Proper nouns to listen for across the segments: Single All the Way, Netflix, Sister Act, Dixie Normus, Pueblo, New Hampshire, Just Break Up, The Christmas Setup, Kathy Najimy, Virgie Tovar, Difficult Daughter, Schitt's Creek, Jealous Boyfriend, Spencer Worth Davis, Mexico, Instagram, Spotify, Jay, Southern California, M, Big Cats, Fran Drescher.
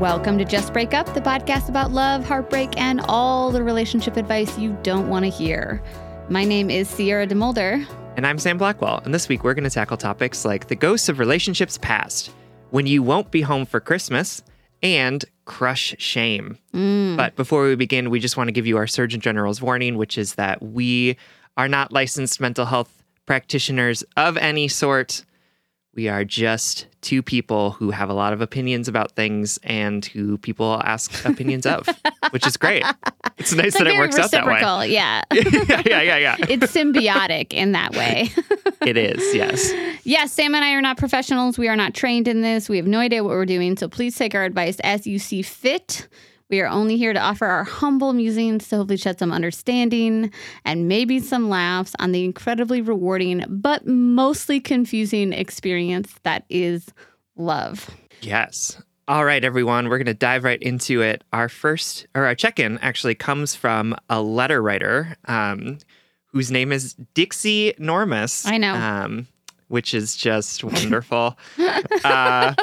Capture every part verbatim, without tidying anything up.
Welcome to Just Break Up, the podcast about love, heartbreak, and all the relationship advice you don't want to hear. My name is Sierra DeMulder. And I'm Sam Blackwell. And this week, we're going to tackle topics like the ghosts of relationships past, when you won't be home for Christmas, and crush shame. Mm. But before we begin, we just want to give you our Surgeon General's warning, which is that we are not licensed mental health practitioners of any sort. We are just two people who have a lot of opinions about things and who people ask opinions of, which is great. It's nice it's that it works out that way. Yeah. yeah, yeah, yeah, yeah. It's symbiotic in that way. It is, yes. Yes, Sam and I are not professionals. We are not trained in this. We have no idea what we're doing. So please take our advice as you see fit. We are only here to offer our humble musings to hopefully shed some understanding and maybe some laughs on the incredibly rewarding but mostly confusing experience that is love. Yes. All right, everyone, we're going to dive right into it. Our first, or our check-in actually comes from a letter writer um, whose name is Dixie Normus. I know. Um, which is just wonderful. uh,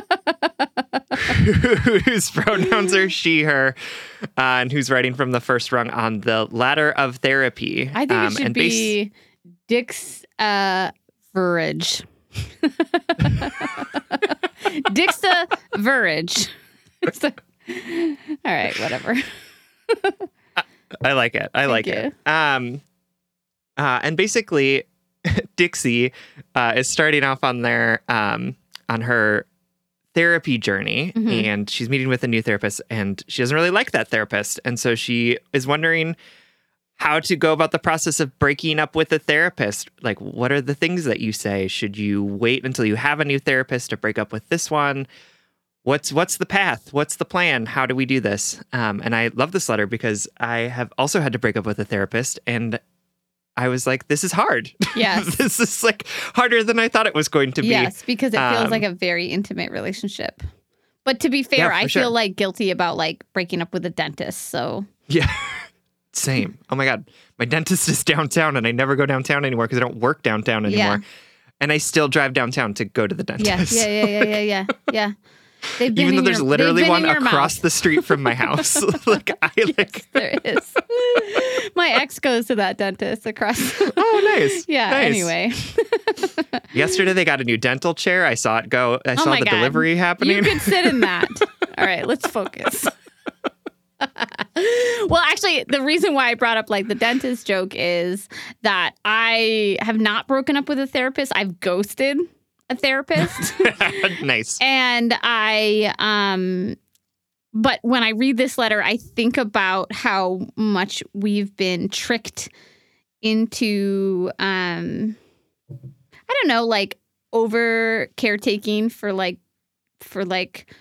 whose pronouns are she, her, uh, and who's writing from the first rung on the ladder of therapy. I think um, it should and be bas- Dix uh, Verage. Dixa Verage. All right, whatever. I, I like it. I like it. Um, uh, and basically, Dixie uh, is starting off on their um, on her therapy journey, mm-hmm. and she's meeting with a new therapist, and she doesn't really like that therapist, and so she is wondering how to go about the process of breaking up with a therapist. Like, what are the things that you say? Should you wait until you have a new therapist to break up with this one? What's what's the path? What's the plan? How do we do this? Um, and I love this letter because I have also had to break up with a therapist, and I was like, this is hard. Yes. This is like harder than I thought it was going to be. Yes, because it feels um, like a very intimate relationship. But to be fair, yeah, I sure. feel like guilty about like breaking up with a dentist. So yeah, same. Oh my God. My dentist is downtown and I never go downtown anymore because I don't work downtown anymore. Yeah. And I still drive downtown to go to the dentist. Yeah, yeah, yeah, yeah, yeah, yeah. yeah. Even though there's your, literally one across mouth. the street from my house. like I yes, like there is. My ex goes to that dentist across. Oh, nice. yeah. Nice. Anyway. Yesterday they got a new dental chair. I saw it go. I oh saw the God. delivery happening. You could sit in that. All right, let's focus. Well, actually, the reason why I brought up like the dentist joke is that I have not broken up with a therapist. I've ghosted a therapist. Nice. And I um but when I read this letter, I think about how much we've been tricked into, um, I don't know, like over caretaking for like for like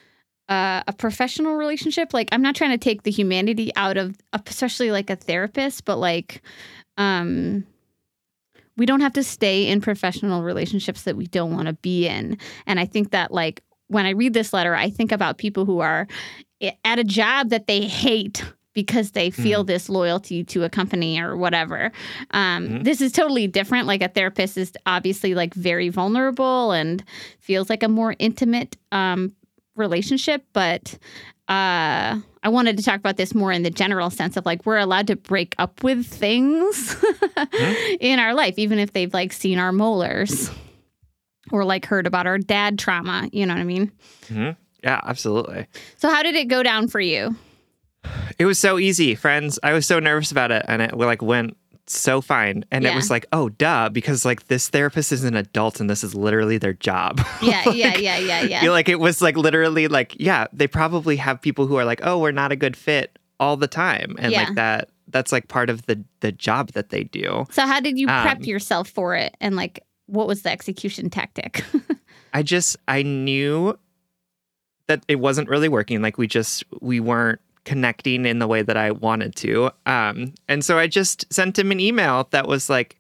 uh, a professional relationship. Like, I'm not trying to take the humanity out of, especially like a therapist, but like, um, we don't have to stay in professional relationships that we don't want to be in. And I think that like when I read this letter, I think about people who are at a job that they hate because they feel mm-hmm. this loyalty to a company or whatever. Um, mm-hmm. This is totally different. Like a therapist is obviously like very vulnerable and feels like a more intimate um, relationship. But uh, I wanted to talk about this more in the general sense of like we're allowed to break up with things mm-hmm. in our life, even if they've like seen our molars or like heard about our dad trauma. You know what I mean? Mm-hmm. Yeah, absolutely. So how did it go down for you? It was so easy, friends. I was so nervous about it, and it like went so fine. And yeah. it was like, oh, duh, because like this therapist is an adult, and this is literally their job. Yeah, like, yeah, yeah, yeah, yeah. Like it was like literally like, yeah, they probably have people who are like, oh, we're not a good fit all the time. And yeah. like that, that's like part of the, the job that they do. So how did you prep um, yourself for it? And like, what was the execution tactic? I just, I knew... that it wasn't really working. Like we just, we weren't connecting in the way that I wanted to. Um, and so I just sent him an email that was like,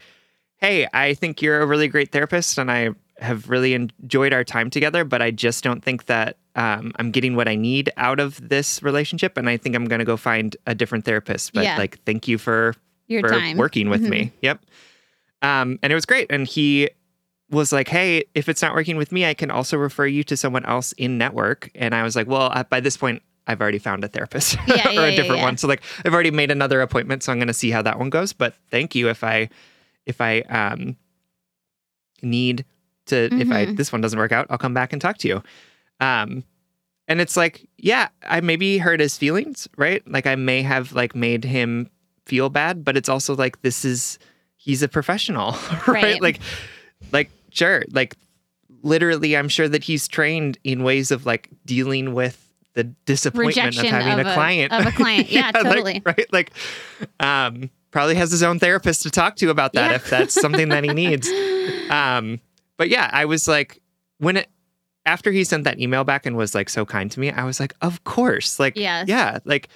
hey, I think you're a really great therapist and I have really enjoyed our time together, but I just don't think that um, I'm getting what I need out of this relationship. And I think I'm going to go find a different therapist, but yeah. like, thank you for, Your for time. working with mm-hmm. me. Yep. Um, and it was great. And he was like, hey, if it's not working with me, I can also refer you to someone else in network. And I was like, well, I, by this point, I've already found a therapist yeah, or yeah, a different yeah, yeah. one. So like I've already made another appointment, so I'm going to see how that one goes. But thank you if I, if I um, need to, mm-hmm. if I, this one doesn't work out, I'll come back and talk to you. Um, and it's like, yeah, I maybe hurt his feelings, right? Like I may have like made him feel bad, but it's also like, this is, he's a professional, right? right? Like, like, sure. Like literally I'm sure that he's trained in ways of like dealing with the disappointment Rejection of having of a, a client. Of a client. Yeah, yeah totally. Like, right. Like, um, probably has his own therapist to talk to about that yeah. if that's something that he needs. Um, but yeah, I was like, when it, after he sent that email back and was like so kind to me, I was like, of course. Like, yes. yeah, like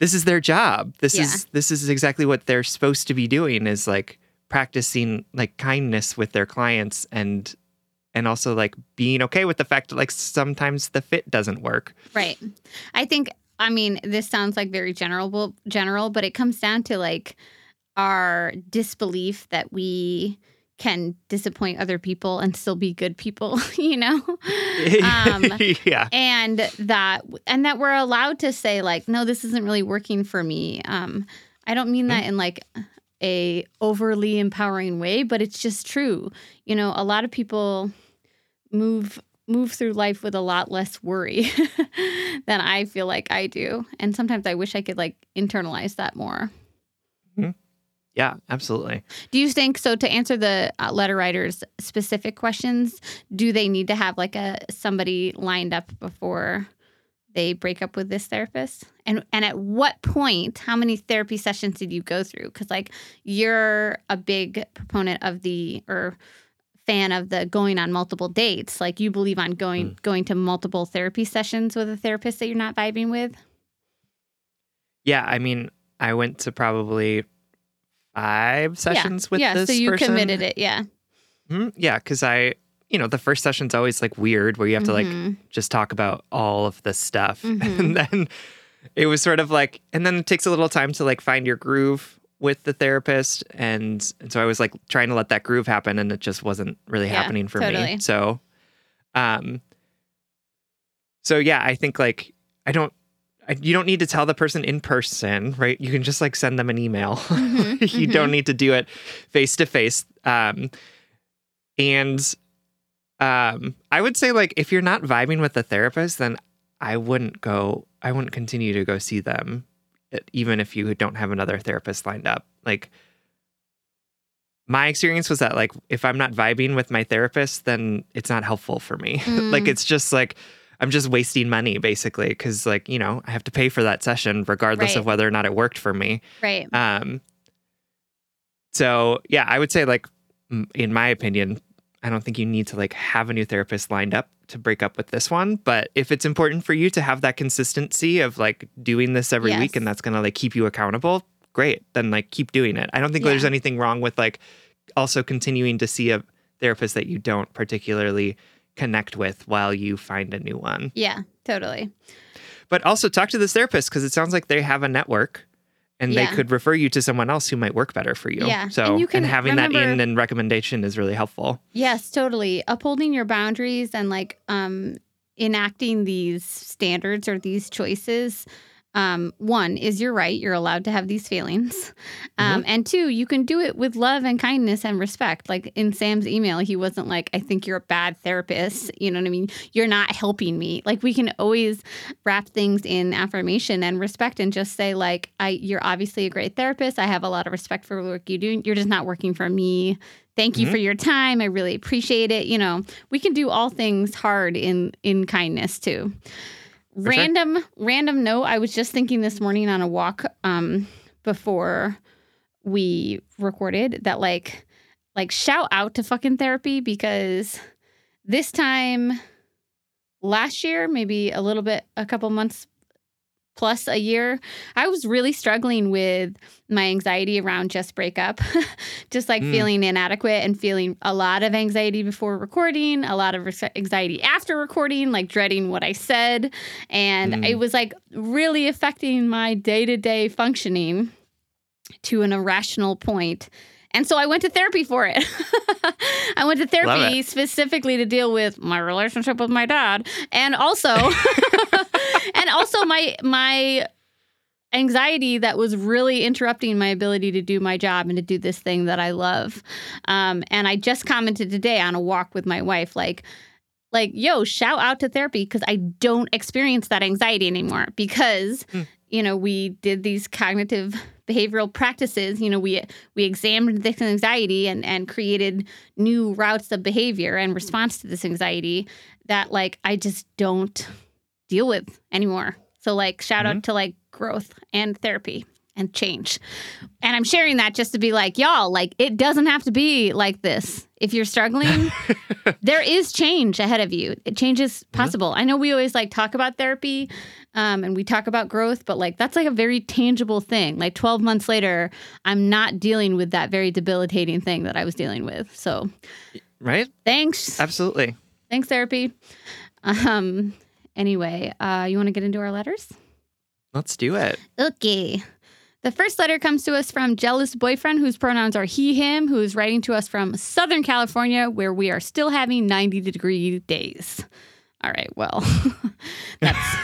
this is their job. This yeah. is, this is exactly what they're supposed to be doing, is like practicing like kindness with their clients, and, and also like being okay with the fact that like sometimes the fit doesn't work. Right. I think, I mean, this sounds like very general, general, but it comes down to like our disbelief that we can disappoint other people and still be good people, you know? Um, yeah. And that, and that we're allowed to say like, no, this isn't really working for me. Um, I don't mean that mm. in like a overly empowering way, but it's just true. You know, a lot of people move move through life with a lot less worry than I feel like I do. And sometimes I wish I could like internalize that more. Mm-hmm. Yeah, absolutely. Do you think, so to answer the uh, letter writers' specific questions, do they need to have like a somebody lined up before they break up with this therapist? And and at what point, how many therapy sessions did you go through? Because like you're a big proponent of the, or fan of the going on multiple dates. Like you believe on going, mm. going to multiple therapy sessions with a therapist that you're not vibing with? Yeah, I mean, I went to probably... Five sessions yeah. with yeah, this person. Yeah, so you person. committed it, yeah. Mm-hmm. Yeah, because I, you know, the first session's always, like, weird, where you have mm-hmm. to, like, just talk about all of the stuff. Mm-hmm. And then it was sort of like, and then it takes a little time to, like, find your groove with the therapist. And, and so I was, like, trying to let that groove happen, and it just wasn't really yeah, happening for totally. me. So, um, so, yeah, I think, like, I don't, you don't need to tell the person in person, right? You can just like send them an email. Mm-hmm, you mm-hmm. don't need to do it face to face. Um, and um, I would say like, if you're not vibing with the therapist, then I wouldn't go, I wouldn't continue to go see them, even if you don't have another therapist lined up. Like my experience was that like, if I'm not vibing with my therapist, then it's not helpful for me. Mm. Like, it's just like, I'm just wasting money basically because, like, you know, I have to pay for that session regardless right. of whether or not it worked for me. Right. Um. So, yeah, I would say, like, in my opinion, I don't think you need to, like, have a new therapist lined up to break up with this one. But if it's important for you to have that consistency of, like, doing this every yes. week, and that's going to, like, keep you accountable, great. Then, like, keep doing it. I don't think yeah. there's anything wrong with, like, also continuing to see a therapist that you don't particularly connect with while you find a new one. Yeah, totally. But also talk to this therapist, because it sounds like they have a network and yeah. they could refer you to someone else who might work better for you. Yeah. So and, you can and having remember, that in and recommendation is really helpful. Yes, totally. Upholding your boundaries and like um, enacting these standards or these choices. Um, one is you're right. You're allowed to have these feelings. Um, mm-hmm. And two, you can do it with love and kindness and respect. Like in Sam's email, he wasn't like, I think you're a bad therapist. You know what I mean? You're not helping me. Like we can always wrap things in affirmation and respect and just say like, I, you're obviously a great therapist. I have a lot of respect for the work you do. You're just not working for me. Thank you mm-hmm. for your time. I really appreciate it. You know, we can do all things hard in, in kindness too. For random, sure. random note. I was just thinking this morning on a walk um, before we recorded that, like, like shout out to fucking therapy, because this time last year, maybe a little bit, a couple months plus a year, I was really struggling with my anxiety around Just Break Up, just like mm. feeling inadequate and feeling a lot of anxiety before recording, a lot of re- anxiety after recording, like dreading what I said. And mm. it was like really affecting my day-to-day functioning to an irrational point. And so I went to therapy for it. I went to therapy specifically to deal with my relationship with my dad and also And also my my anxiety that was really interrupting my ability to do my job and to do this thing that I love. Um, and I just commented today on a walk with my wife, like, like, yo, shout out to therapy, because I don't experience that anxiety anymore because, mm. you know, we did these cognitive behavioral practices. You know, we we examined this anxiety and, and created new routes of behavior and response to this anxiety that, like, I just don't deal with anymore. So, like, shout mm-hmm. out to, like, growth and therapy and change. And I'm sharing that just to be like, y'all, like, it doesn't have to be like this. If you're struggling, there is change ahead of you. Change is possible. Mm-hmm. I know we always, like, talk about therapy um, and we talk about growth, but, like, that's, like, a very tangible thing. Like, twelve months later, I'm not dealing with that very debilitating thing that I was dealing with. So, right? Thanks. Absolutely. Thanks, therapy. Um. Anyway, uh, you want to get into our letters? Let's do it. Okay. The first letter comes to us from Jealous Boyfriend, whose pronouns are he, him, who is writing to us from Southern California, where we are still having ninety degree days. All right. Well, that's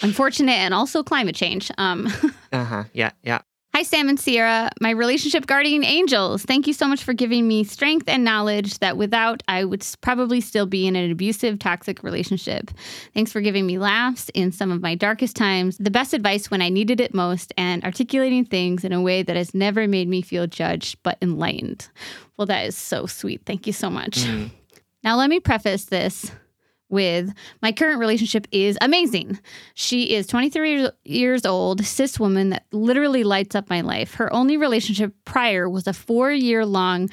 unfortunate, and also climate change. Um, uh-huh. Yeah. Yeah. Hi, Sam and Sierra, my relationship guardian angels. Thank you so much for giving me strength and knowledge that without, I would probably still be in an abusive, toxic relationship. Thanks for giving me laughs in some of my darkest times, the best advice when I needed it most, and articulating things in a way that has never made me feel judged but enlightened. Well, that is so sweet. Thank you so much. Mm. Now, let me preface this with, my current relationship is amazing. She is twenty-three years old, cis woman that literally lights up my life. Her only relationship prior was a four-year long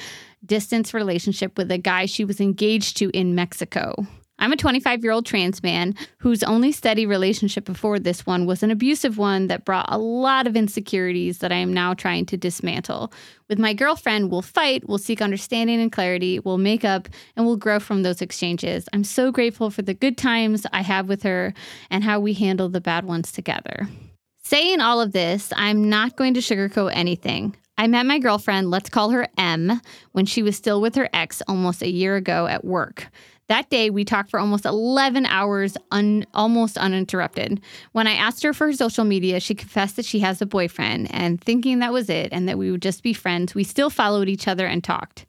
distance relationship with a guy she was engaged to in Mexico. I'm a twenty-five-year-old trans man whose only steady relationship before this one was an abusive one that brought a lot of insecurities that I am now trying to dismantle. With my girlfriend, we'll fight, we'll seek understanding and clarity, we'll make up, and we'll grow from those exchanges. I'm so grateful for the good times I have with her and how we handle the bad ones together. Saying all of this, I'm not going to sugarcoat anything. I met my girlfriend, let's call her M, when she was still with her ex almost a year ago at work. That day, we talked for almost eleven hours, un- almost uninterrupted. When I asked her for her social media, she confessed that she has a boyfriend, and thinking that was it and that we would just be friends, we still followed each other and talked.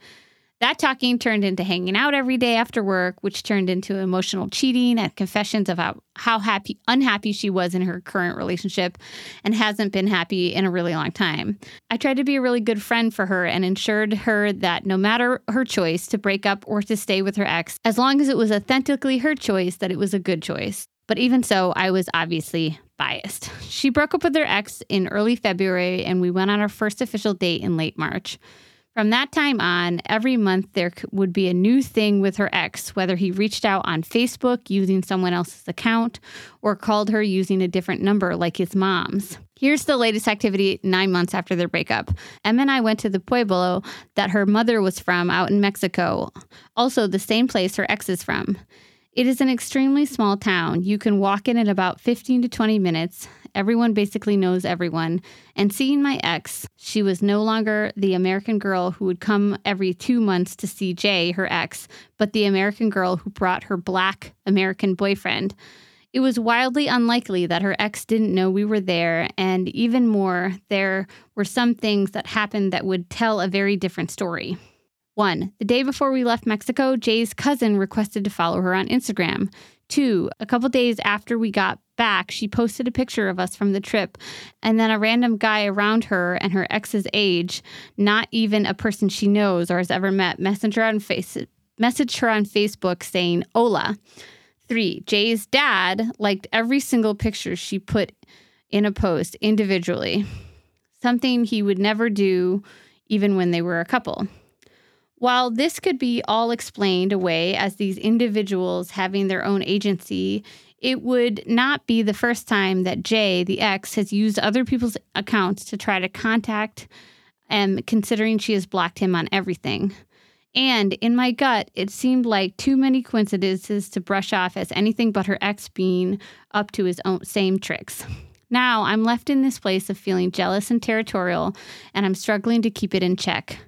That talking turned into hanging out every day after work, which turned into emotional cheating and confessions of how, how happy, unhappy she was in her current relationship and hasn't been happy in a really long time. I tried to be a really good friend for her and ensured her that no matter her choice to break up or to stay with her ex, as long as it was authentically her choice, that it was a good choice. But even so, I was obviously biased. She broke up with her ex in early February, and we went on our first official date in late March. From that time on, every month there would be a new thing with her ex, whether he reached out on Facebook using someone else's account or called her using a different number like his mom's. Here's the latest activity nine months after their breakup. Em and I went to the Pueblo that her mother was from out in Mexico, also the same place her ex is from. It is an extremely small town. You can walk in in about fifteen to twenty minutes. Everyone basically knows everyone. And seeing my ex, she was no longer the American girl who would come every two months to see Jay, her ex, but the American girl who brought her black American boyfriend. It was wildly unlikely that her ex didn't know we were there, and even more, there were some things that happened that would tell a very different story. One, the day before we left Mexico, Jay's cousin requested to follow her on Instagram. Two, a couple days after we got back, she posted a picture of us from the trip, and then a random guy around her and her ex's age, not even a person she knows or has ever met, messaged her on, face- messaged her on Facebook saying, "Hola." Three, Jay's dad liked every single picture she put in a post individually, something he would never do even when they were a couple. While this could be all explained away as these individuals having their own agency, it would not be the first time that Jay, the ex, has used other people's accounts to try to contact Em, considering she has blocked him on everything. And in my gut, it seemed like too many coincidences to brush off as anything but her ex being up to his own same tricks. Now I'm left in this place of feeling jealous and territorial, and I'm struggling to keep it in check.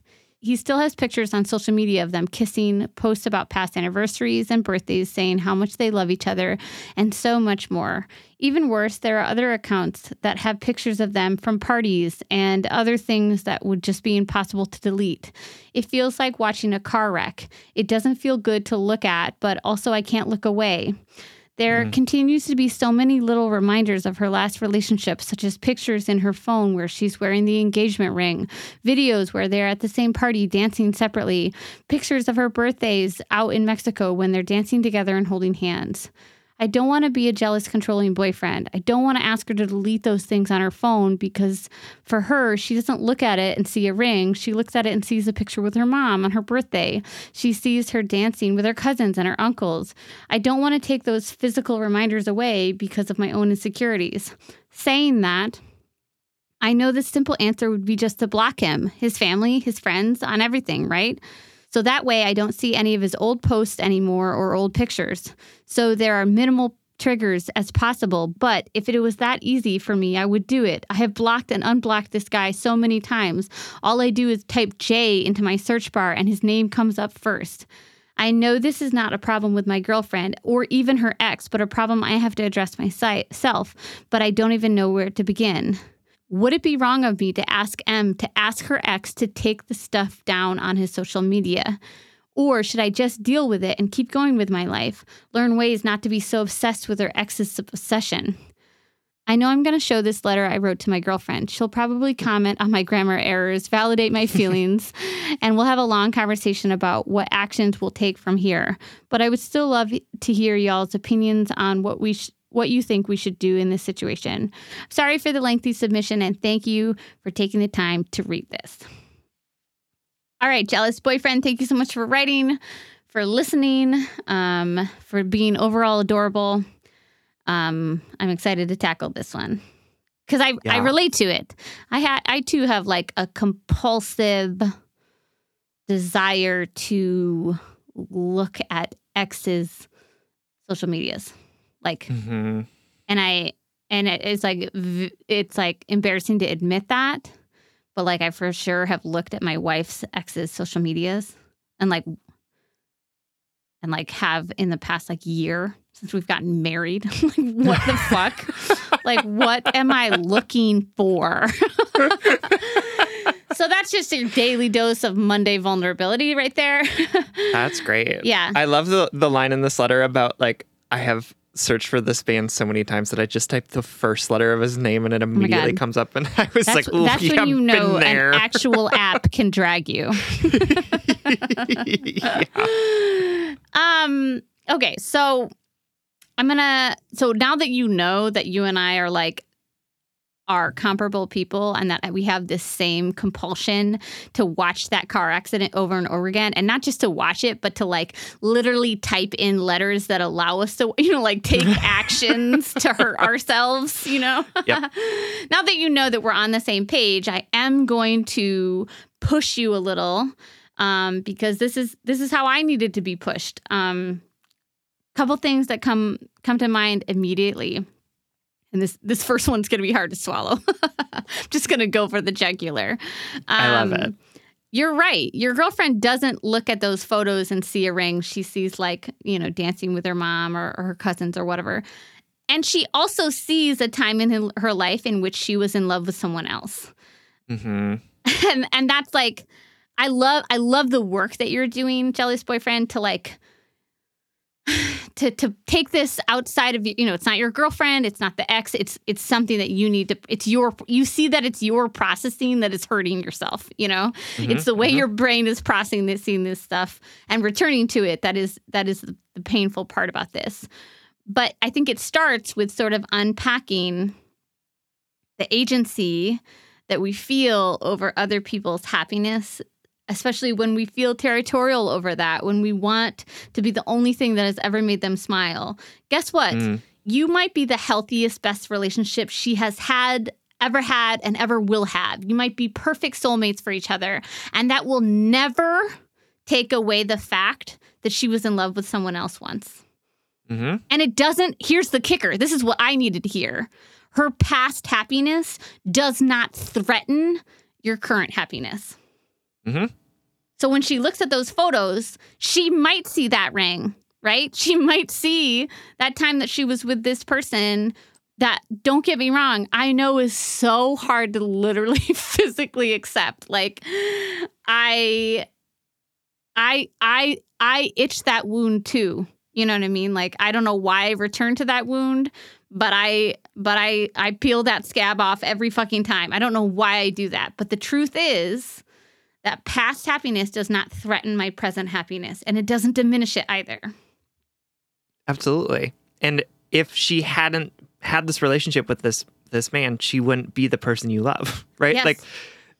He still has pictures on social media of them kissing, posts about past anniversaries and birthdays saying how much they love each other, and so much more. Even worse, there are other accounts that have pictures of them from parties and other things that would just be impossible to delete. It feels like watching a car wreck. It doesn't feel good to look at, but also I can't look away. There mm. continues to be so many little reminders of her last relationship, such as pictures in her phone where she's wearing the engagement ring, videos where they're at the same party dancing separately, pictures of her birthdays out in Mexico when they're dancing together and holding hands. I don't want to be a jealous, controlling boyfriend. I don't want to ask her to delete those things on her phone because for her, she doesn't look at it and see a ring. She looks at it and sees a picture with her mom on her birthday. She sees her dancing with her cousins and her uncles. I don't want to take those physical reminders away because of my own insecurities. Saying that, I know the simple answer would be just to block him, his family, his friends, on everything, right? So that way I don't see any of his old posts anymore or old pictures. So there are minimal triggers as possible. But if it was that easy for me, I would do it. I have blocked and unblocked this guy so many times. All I do is type Jay into my search bar and his name comes up first. I know this is not a problem with my girlfriend or even her ex, but a problem I have to address myself. But I don't even know where to begin. Would it be wrong of me to ask M to ask her ex to take the stuff down on his social media? Or should I just deal with it and keep going with my life, learn ways not to be so obsessed with her ex's obsession? I know I'm going to show this letter I wrote to my girlfriend. She'll probably comment on my grammar errors, validate my feelings, and we'll have a long conversation about what actions we'll take from here. But I would still love to hear y'all's opinions on what we should what you think we should do in this situation. Sorry for the lengthy submission, and thank you for taking the time to read this. All right, Jealous Boyfriend, thank you so much for writing, for listening, um, for being overall adorable. Um, I'm excited to tackle this one because I, yeah. I relate to it. I ha- I too have like a compulsive desire to look at ex's social medias. Like, mm-hmm. and I, and it's like, it's like embarrassing to admit that, but like I for sure have looked at my wife's ex's social medias and like, and like have in the past like year since we've gotten married. Like, what the fuck? Like, what am I looking for? So that's just your daily dose of Monday vulnerability right there. That's great. Yeah. I love the, the line in this letter about like, I have searched for this band so many times that I just typed the first letter of his name and it immediately oh comes up, and I was that's, like, "Ooh, that's yeah, when you I've know been there. An actual app can drag you." Yeah. Um. Okay, so I'm gonna. So now that you know that you and I are like are comparable people and that we have this same compulsion to watch that car accident over and over again, and not just to watch it, but to like literally type in letters that allow us to, you know, like take actions to hurt ourselves, you know, yep. Now that you know that we're on the same page, I am going to push you a little um, because this is, this is how I needed to be pushed. Um, couple things that come, come to mind immediately. And this, this first one's going to be hard to swallow. I'm just going to go for the jugular. Um, I love it. You're right. Your girlfriend doesn't look at those photos and see a ring. She sees like, you know, dancing with her mom or, or her cousins or whatever. And she also sees a time in her life in which she was in love with someone else. Mm-hmm. And and that's like, I love, I love the work that you're doing, Jealous Boyfriend, to like, to to take this outside of, you know, it's not your girlfriend, it's not the ex, it's it's something that you need to, it's your, you see that it's your processing that is hurting yourself, you know, mm-hmm, it's the way mm-hmm. your brain is processing this, seeing this stuff and returning to it. That is, that is the painful part about this. But I think it starts with sort of unpacking the agency that we feel over other people's happiness, especially when we feel territorial over that, when we want to be the only thing that has ever made them smile. Guess what? Mm. You might be the healthiest, best relationship she has had, ever had, and ever will have. You might be perfect soulmates for each other. And that will never take away the fact that she was in love with someone else once. Mm-hmm. And it doesn't, here's the kicker. This is what I needed to hear. Her past happiness does not threaten your current happiness. Mm-hmm. So when she looks at those photos, she might see that ring, right? She might see that time that she was with this person that, don't get me wrong, I know is so hard to literally physically accept. Like, I, I, I, I itch that wound too. You know what I mean? Like, I don't know why I return to that wound, but I, but I, I peel that scab off every fucking time. I don't know why I do that. But the truth is that past happiness does not threaten my present happiness, and it doesn't diminish it either. Absolutely. And if she hadn't had this relationship with this, this man, she wouldn't be the person you love, right? Yes. Like,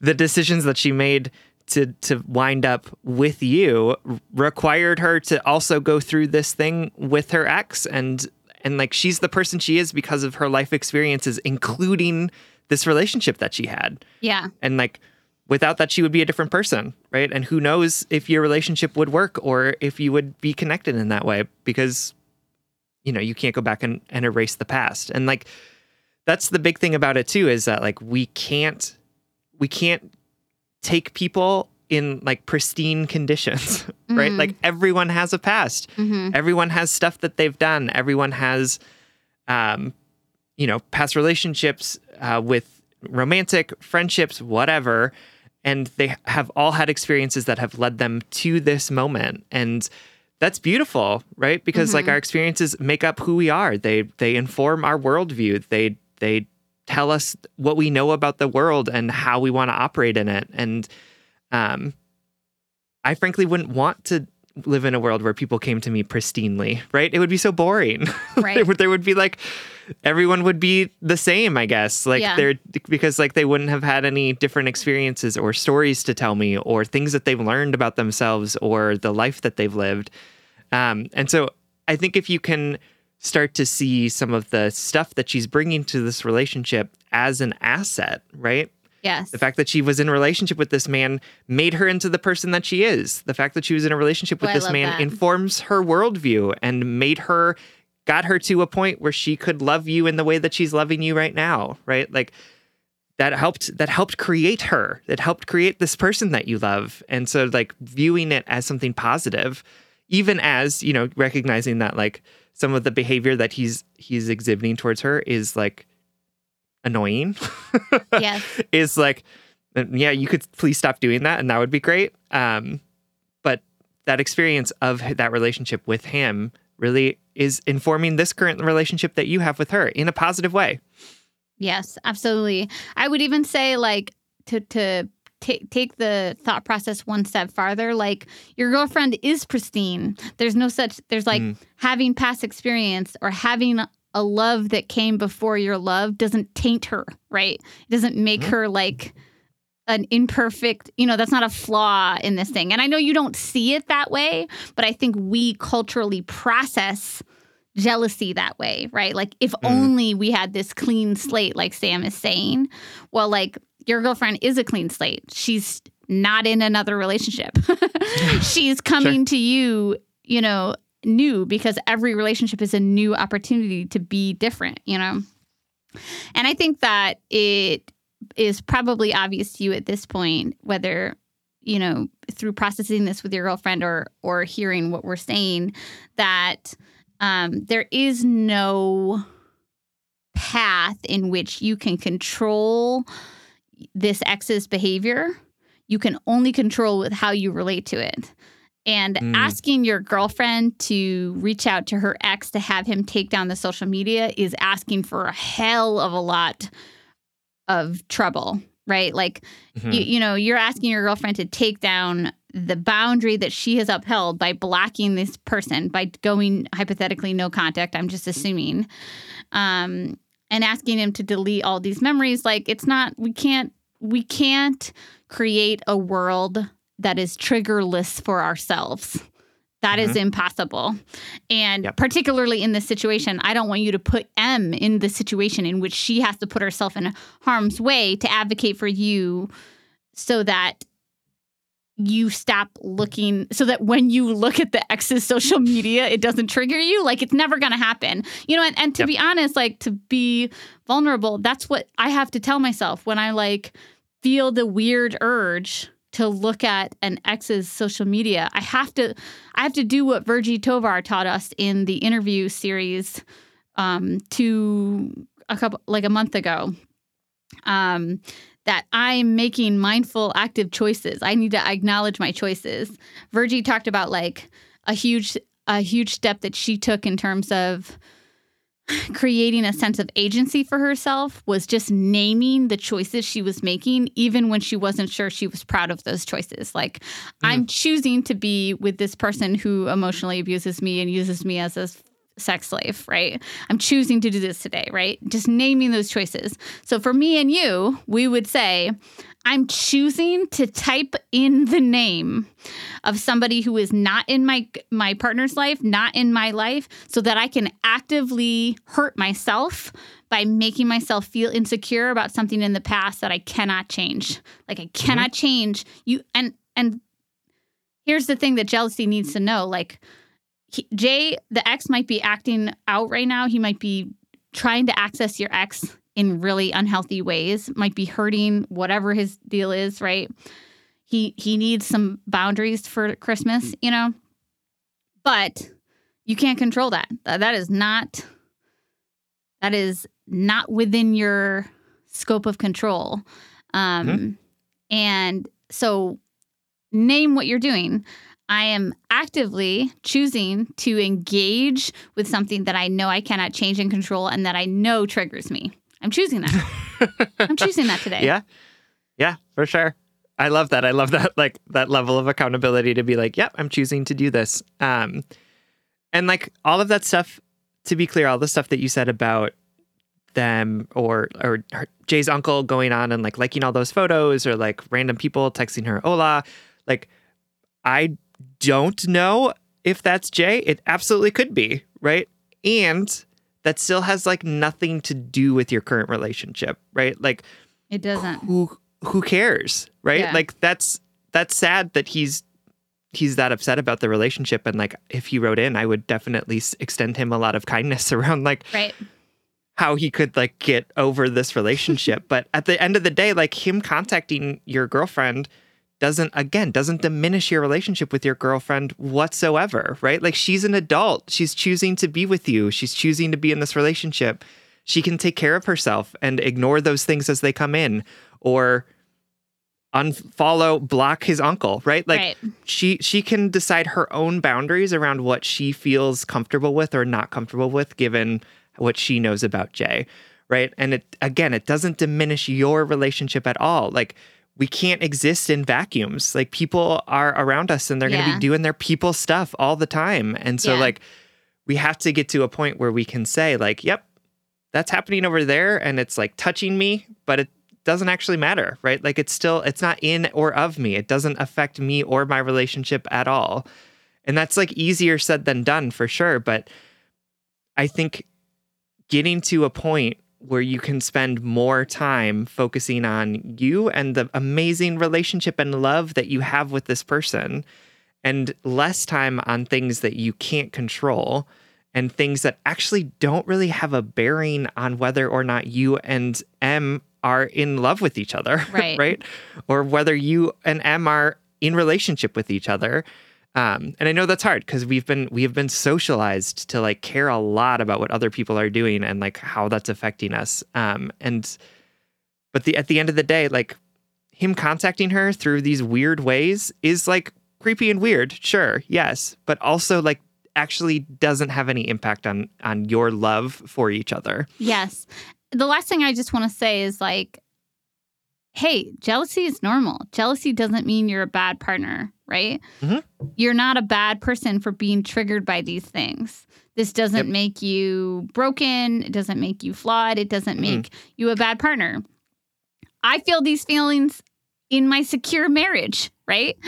the decisions that she made to to wind up with you required her to also go through this thing with her ex, and and like, she's the person she is because of her life experiences, including this relationship that she had. Yeah. And like, without that, she would be a different person, right? And who knows if your relationship would work or if you would be connected in that way, because, you know, you can't go back and, and erase the past. And like, that's the big thing about it too, is that like, we can't, we can't take people in like pristine conditions, right? Mm-hmm. Like, everyone has a past. Mm-hmm. Everyone has stuff that they've done. Everyone has, um, you know, past relationships, uh, with romantic friendships, whatever. And they have all had experiences that have led them to this moment. And that's beautiful, right? Because mm-hmm. like, our experiences make up who we are. They, they inform our worldview. They, they, tell us what we know about the world and how we want to operate in it. And um, I frankly wouldn't want to live in a world where people came to me pristinely, right? It would be so boring. Right. there, would, there would be like, everyone would be the same, I guess. Like, yeah. they're, because like, they wouldn't have had any different experiences or stories to tell me or things that they've learned about themselves or the life that they've lived. Um, and so I think if you can start to see some of the stuff that she's bringing to this relationship as an asset, right? Yes. The fact that she was in a relationship with this man made her into the person that she is. The fact that she was in a relationship with oh, this man that. informs her worldview and made her, got her to a point where she could love you in the way that she's loving you right now, right? Like, that helped, that helped create her. It helped create this person that you love. And so like, viewing it as something positive, even as, you know, recognizing that like, some of the behavior that he's he's exhibiting towards her is like annoying. Yes. Is like, yeah, you could please stop doing that, and that would be great. Um, but that experience of that relationship with him really is informing this current relationship that you have with her in a positive way. Yes, absolutely. I would even say like, to to Take take the thought process one step farther. Like, your girlfriend is pristine. There's no such, there's like mm. having past experience or having a love that came before your love doesn't taint her, right? It doesn't make mm. her like an imperfect, you know, that's not a flaw in this thing. And I know you don't see it that way, but I think we culturally process jealousy that way, right? Like, if mm. only we had this clean slate, like Sam is saying. Well, like, your girlfriend is a clean slate. She's not in another relationship. She's coming sure. to you, you know, new, because every relationship is a new opportunity to be different, you know? And I think that it is probably obvious to you at this point, whether, you know, through processing this with your girlfriend or, or hearing what we're saying, that um, there is no path in which you can control this ex's behavior. You can only control with how you relate to it. And mm. asking your girlfriend to reach out to her ex to have him take down the social media is asking for a hell of a lot of trouble, right? Like, mm-hmm. you, you know, you're asking your girlfriend to take down the boundary that she has upheld by blocking this person, by going hypothetically no contact, I'm just assuming, um, and asking him to delete all these memories. Like, it's not, we can't, we can't create a world that is triggerless for ourselves. That mm-hmm. is impossible. And yep. particularly in this situation, I don't want you to put M in the situation in which she has to put herself in harm's way to advocate for you, so that you stop looking, so that when you look at the ex's social media, it doesn't trigger you. Like, it's never going to happen. You know, and, and to yep. be honest, like, to be vulnerable, that's what I have to tell myself when I like feel the weird urge to look at an ex's social media. I have to I have to do what Virgie Tovar taught us in the interview series um, to a couple like a month ago. Um, that I'm making mindful, active choices. I need to acknowledge my choices. Virgie talked about like a huge a huge step that she took in terms of creating a sense of agency for herself was just naming the choices she was making, even when she wasn't sure she was proud of those choices. Like, mm. I'm choosing to be with this person who emotionally abuses me and uses me as a sex slave, right? I'm choosing to do this today, right? Just naming those choices. So for me and you, we would say, I'm choosing to type in the name of somebody who is not in my my partner's life, not in my life, so that I can actively hurt myself by making myself feel insecure about something in the past that I cannot change. Like I cannot mm-hmm. change you. And and here's the thing that jealousy needs to know. Like he, Jay, the ex might be acting out right now. He might be trying to access your ex in really unhealthy ways, might be hurting whatever his deal is, right? He he needs some boundaries for Christmas, you know? But you can't control that. That is not, that is not within your scope of control. Um, mm-hmm. And so name what you're doing. I am actively choosing to engage with something that I know I cannot change and control and that I know triggers me. I'm choosing that. I'm choosing that today. Yeah. Yeah, for sure. I love that. I love that, like, that level of accountability to be like, yep, I'm choosing to do this. Um, and, like, all of that stuff, to be clear, all the stuff that you said about them or or her, Jay's uncle going on and, like, liking all those photos or, like, random people texting her, hola. Like, I don't know if that's Jay. It absolutely could be, right? And that still has, like, nothing to do with your current relationship, right? Like, it doesn't. Who who cares, right? Yeah. Like, that's that's sad that he's he's that upset about the relationship. And, like, if he wrote in, I would definitely extend him a lot of kindness around, like, right. how he could, like, get over this relationship. But at the end of the day, like, him contacting your girlfriend doesn't, again, doesn't diminish your relationship with your girlfriend whatsoever, right? Like, she's an adult. She's choosing to be with you. She's choosing to be in this relationship. She can take care of herself and ignore those things as they come in or unfollow, block his uncle, right? Like, right. she she can decide her own boundaries around what she feels comfortable with or not comfortable with, given what she knows about Jay, right? And it, again, it doesn't diminish your relationship at all. Like, we can't exist in vacuums. Like, people are around us and they're yeah. going to be doing their people stuff all the time. And so yeah. like, we have to get to a point where we can say, like, yep, that's happening over there and it's, like, touching me, but it doesn't actually matter, right? Like, it's still, it's not in or of me. It doesn't affect me or my relationship at all. And that's, like, easier said than done for sure. But I think getting to a point where you can spend more time focusing on you and the amazing relationship and love that you have with this person and less time on things that you can't control and things that actually don't really have a bearing on whether or not you and M are in love with each other, right? right? Or whether you and M are in relationship with each other. Um, and I know that's hard because we've been we have been socialized to, like, care a lot about what other people are doing and, like, how that's affecting us. Um, and but the at the end of the day, like, him contacting her through these weird ways is, like, creepy and weird. Sure, yes, but also, like, actually doesn't have any impact on on your love for each other. Yes. The last thing I just want to say is, like, hey, jealousy is normal. Jealousy doesn't mean you're a bad partner, right? Mm-hmm. You're not a bad person for being triggered by these things. This doesn't yep. make you broken. It doesn't make you flawed. It doesn't make mm. you a bad partner. I feel these feelings in my secure marriage, right?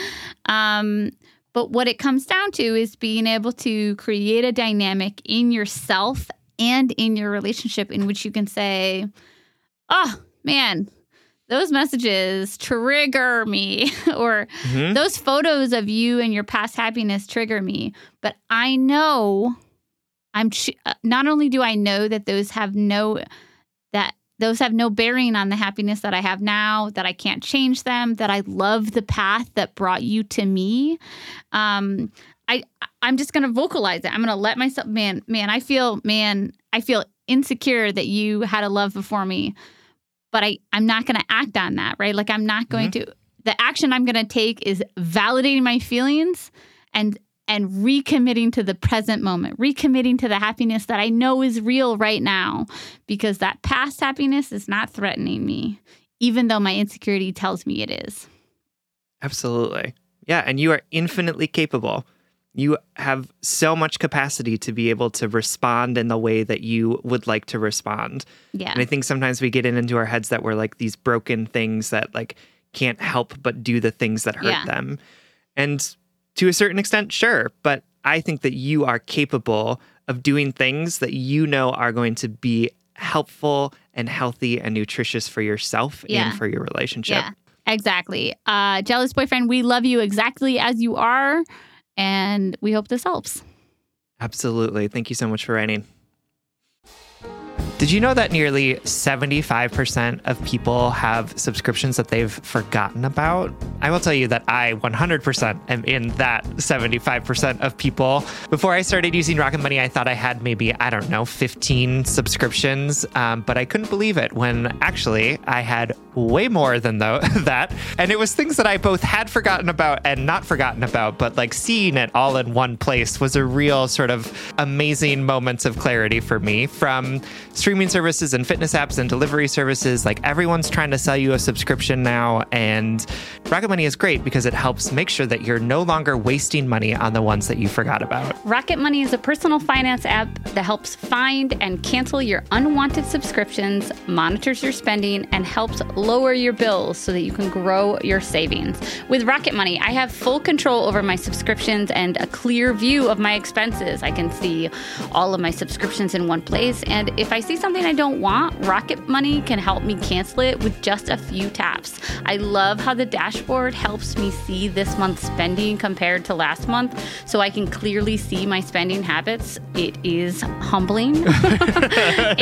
Um, but what it comes down to is being able to create a dynamic in yourself and in your relationship in which you can say, oh, man, those messages trigger me, or mm-hmm. those photos of you and your past happiness trigger me. But I know I'm ch- not only do I know that those have no, that those have no bearing on the happiness that I have now, that I can't change them, that I love the path that brought you to me. Um, I, I'm just going to vocalize it. I'm going to let myself, man, man, I feel, man, I feel insecure that you had a love before me, but I, I'm not going to act on that, right? Like I'm not going mm-hmm. to, the action I'm going to take is validating my feelings and, and recommitting to the present moment, recommitting to the happiness that I know is real right now, because that past happiness is not threatening me, even though my insecurity tells me it is. Absolutely. Yeah. And you are infinitely capable. You have so much capacity to be able to respond in the way that you would like to respond. Yeah. And I think sometimes we get in into our heads that we're like these broken things that like can't help but do the things that hurt yeah. them. And to a certain extent, sure. But I think that you are capable of doing things that you know are going to be helpful and healthy and nutritious for yourself yeah. and for your relationship. Yeah, exactly. Uh, Jealous Boyfriend, we love you exactly as you are. And we hope this helps. Absolutely. Thank you so much for writing. Did you know that nearly seventy-five percent of people have subscriptions that they've forgotten about? I will tell you that I one hundred percent am in that seventy-five percent of people. Before I started using Rocket Money, I thought I had maybe, I don't know, fifteen subscriptions, um, but I couldn't believe it when actually I had way more than the, that. And it was things that I both had forgotten about and not forgotten about, but like seeing it all in one place was a real sort of amazing moments of clarity for me, from streaming services and fitness apps and delivery services. Like everyone's trying to sell you a subscription now. And Rocket Money is great because it helps make sure that you're no longer wasting money on the ones that you forgot about. Rocket Money is a personal finance app that helps find and cancel your unwanted subscriptions, monitors your spending, and helps lower your bills so that you can grow your savings. With Rocket Money, I have full control over my subscriptions and a clear view of my expenses. I can see all of my subscriptions in one place. And if I see something I don't want, Rocket Money can help me cancel it with just a few taps. I love how the dashboard helps me see this month's spending compared to last month, so I can clearly see my spending habits. It is humbling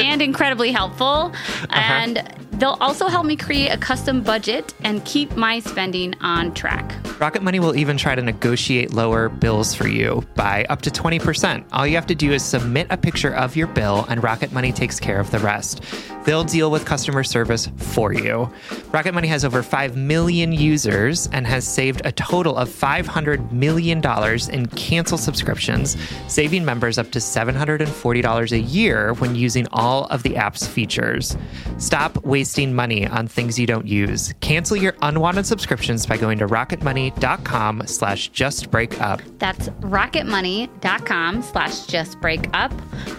and incredibly helpful. Uh-huh. And they'll also help me create a custom budget and keep my spending on track. Rocket Money will even try to negotiate lower bills for you by up to twenty percent. All you have to do is submit a picture of your bill and Rocket Money takes care of the rest. They'll deal with customer service for you. Rocket Money has over five million users and has saved a total of five hundred million dollars in canceled subscriptions, saving members up to seven hundred forty dollars a year when using all of the app's features. Stop wasting money on things you don't use. Cancel your unwanted subscriptions by going to rocket money dot com slash just break up. That's rocket money dot com slash just break up.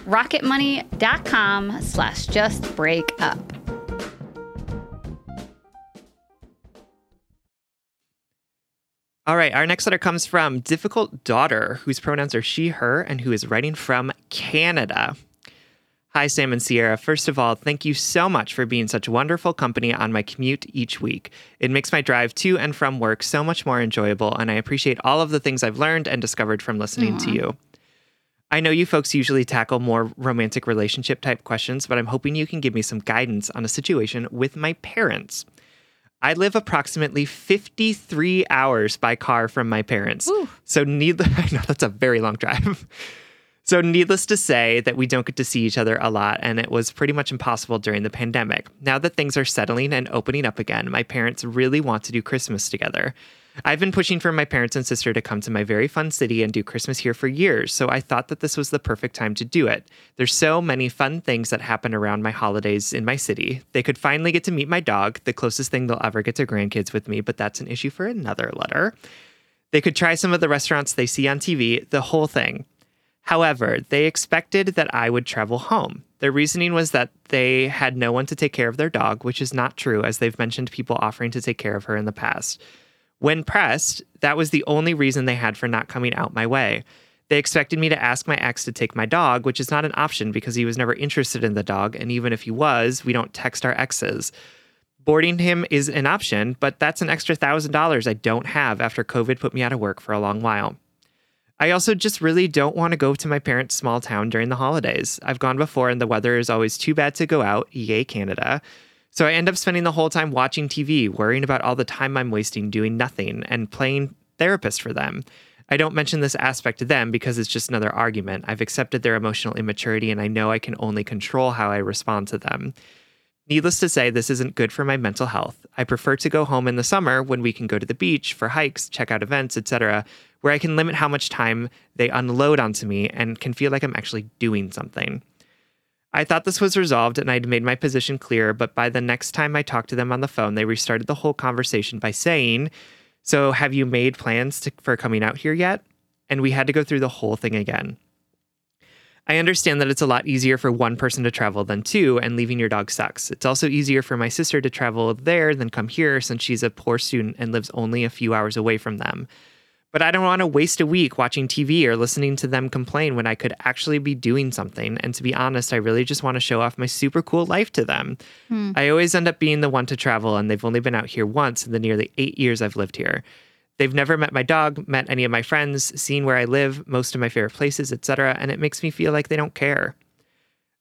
rocket money dot com slash just break up. Up. All right, our next letter comes from Difficult Daughter, whose pronouns are she, her, and who is writing from Canada. Hi, Sam and Sierra. First of all, thank you so much for being such wonderful company on my commute each week. It makes my drive to and from work so much more enjoyable, and I appreciate all of the things I've learned and discovered from listening Aww. To you. I know you folks usually tackle more romantic relationship type questions, but I'm hoping you can give me some guidance on a situation with my parents. I live approximately fifty-three hours by car from my parents. Ooh. So needless, I know that's a very long drive. So needless to say that we don't get to see each other a lot, and it was pretty much impossible during the pandemic. Now that things are settling and opening up again, my parents really want to do Christmas together. I've been pushing for my parents and sister to come to my very fun city and do Christmas here for years, so I thought that this was the perfect time to do it. There's so many fun things that happen around my holidays in my city. They could finally get to meet my dog, the closest thing they'll ever get to grandkids with me, but that's an issue for another letter. They could try some of the restaurants they see on T V, the whole thing. However, they expected that I would travel home. Their reasoning was that they had no one to take care of their dog, which is not true, as they've mentioned people offering to take care of her in the past. When pressed, that was the only reason they had for not coming out my way. They expected me to ask my ex to take my dog, which is not an option because he was never interested in the dog, and even if he was, we don't text our exes. Boarding him is an option, but that's an extra one thousand dollars I don't have after COVID put me out of work for a long while. I also just really don't want to go to my parents' small town during the holidays. I've gone before and the weather is always too bad to go out. Yay, Canada. So I end up spending the whole time watching T V, worrying about all the time I'm wasting doing nothing and playing therapist for them. I don't mention this aspect to them because it's just another argument. I've accepted their emotional immaturity and I know I can only control how I respond to them. Needless to say, this isn't good for my mental health. I prefer to go home in the summer when we can go to the beach, for hikes, check out events, et cetera, where I can limit how much time they unload onto me and can feel like I'm actually doing something. I thought this was resolved and I'd made my position clear, but by the next time I talked to them on the phone, they restarted the whole conversation by saying, "So have you made plans to, for coming out here yet?" And we had to go through the whole thing again. I understand that it's a lot easier for one person to travel than two, and leaving your dog sucks. It's also easier for my sister to travel there than come here since she's a poor student and lives only a few hours away from them. But I don't want to waste a week watching T V or listening to them complain when I could actually be doing something. And to be honest, I really just want to show off my super cool life to them. Hmm. I always end up being the one to travel, and they've only been out here once in the nearly eight years I've lived here. They've never met my dog, met any of my friends, seen where I live, most of my favorite places, et cetera, and it makes me feel like they don't care.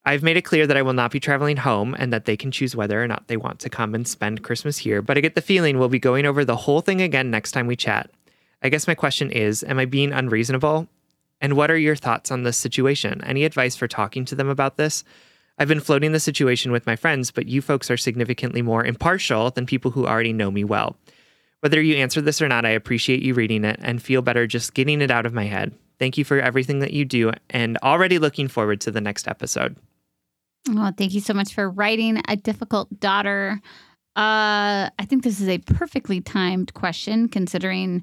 I've made it clear that I will not be traveling home and that they can choose whether or not they want to come and spend Christmas here, but I get the feeling we'll be going over the whole thing again next time we chat. I guess my question is, am I being unreasonable? And what are your thoughts on this situation? Any advice for talking to them about this? I've been floating the situation with my friends, but you folks are significantly more impartial than people who already know me well. Whether you answer this or not, I appreciate you reading it and feel better just getting it out of my head. Thank you for everything that you do and already looking forward to the next episode. Well, thank you so much for writing A Difficult Daughter. Uh, I think this is a perfectly timed question considering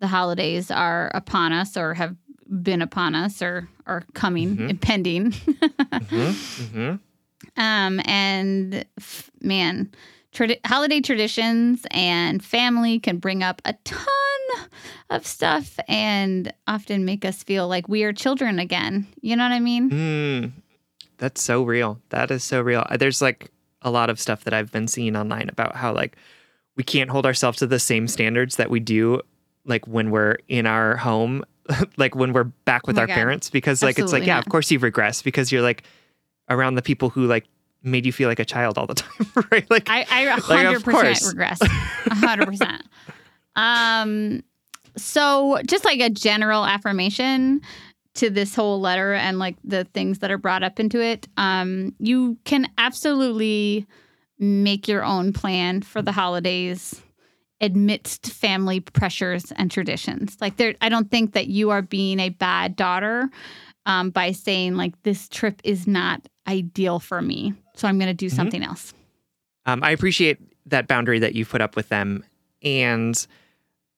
the holidays are upon us or have been upon us or are coming, mm-hmm. impending. mm-hmm. Mm-hmm. Um, and man... Tradi- holiday traditions and family can bring up a ton of stuff and often make us feel like we are children again. You know what I mean? Mm, that's so real. That is so real. There's like a lot of stuff that I've been seeing online about how like we can't hold ourselves to the same standards that we do like when we're in our home, like when we're back with oh my our God. parents, because like Absolutely it's like, yeah, not. Of course you regress because you're like around the people who like made you feel like a child all the time, right? Like I, I one hundred percent like, regress, one hundred percent. Um, so just like a general affirmation to this whole letter and like the things that are brought up into it, um, you can absolutely make your own plan for the holidays amidst family pressures and traditions. Like there, I don't think that you are being a bad daughter um, by saying like this trip is not ideal for me. So I'm going to do something mm-hmm. else. Um, I appreciate that boundary that you've put up with them. And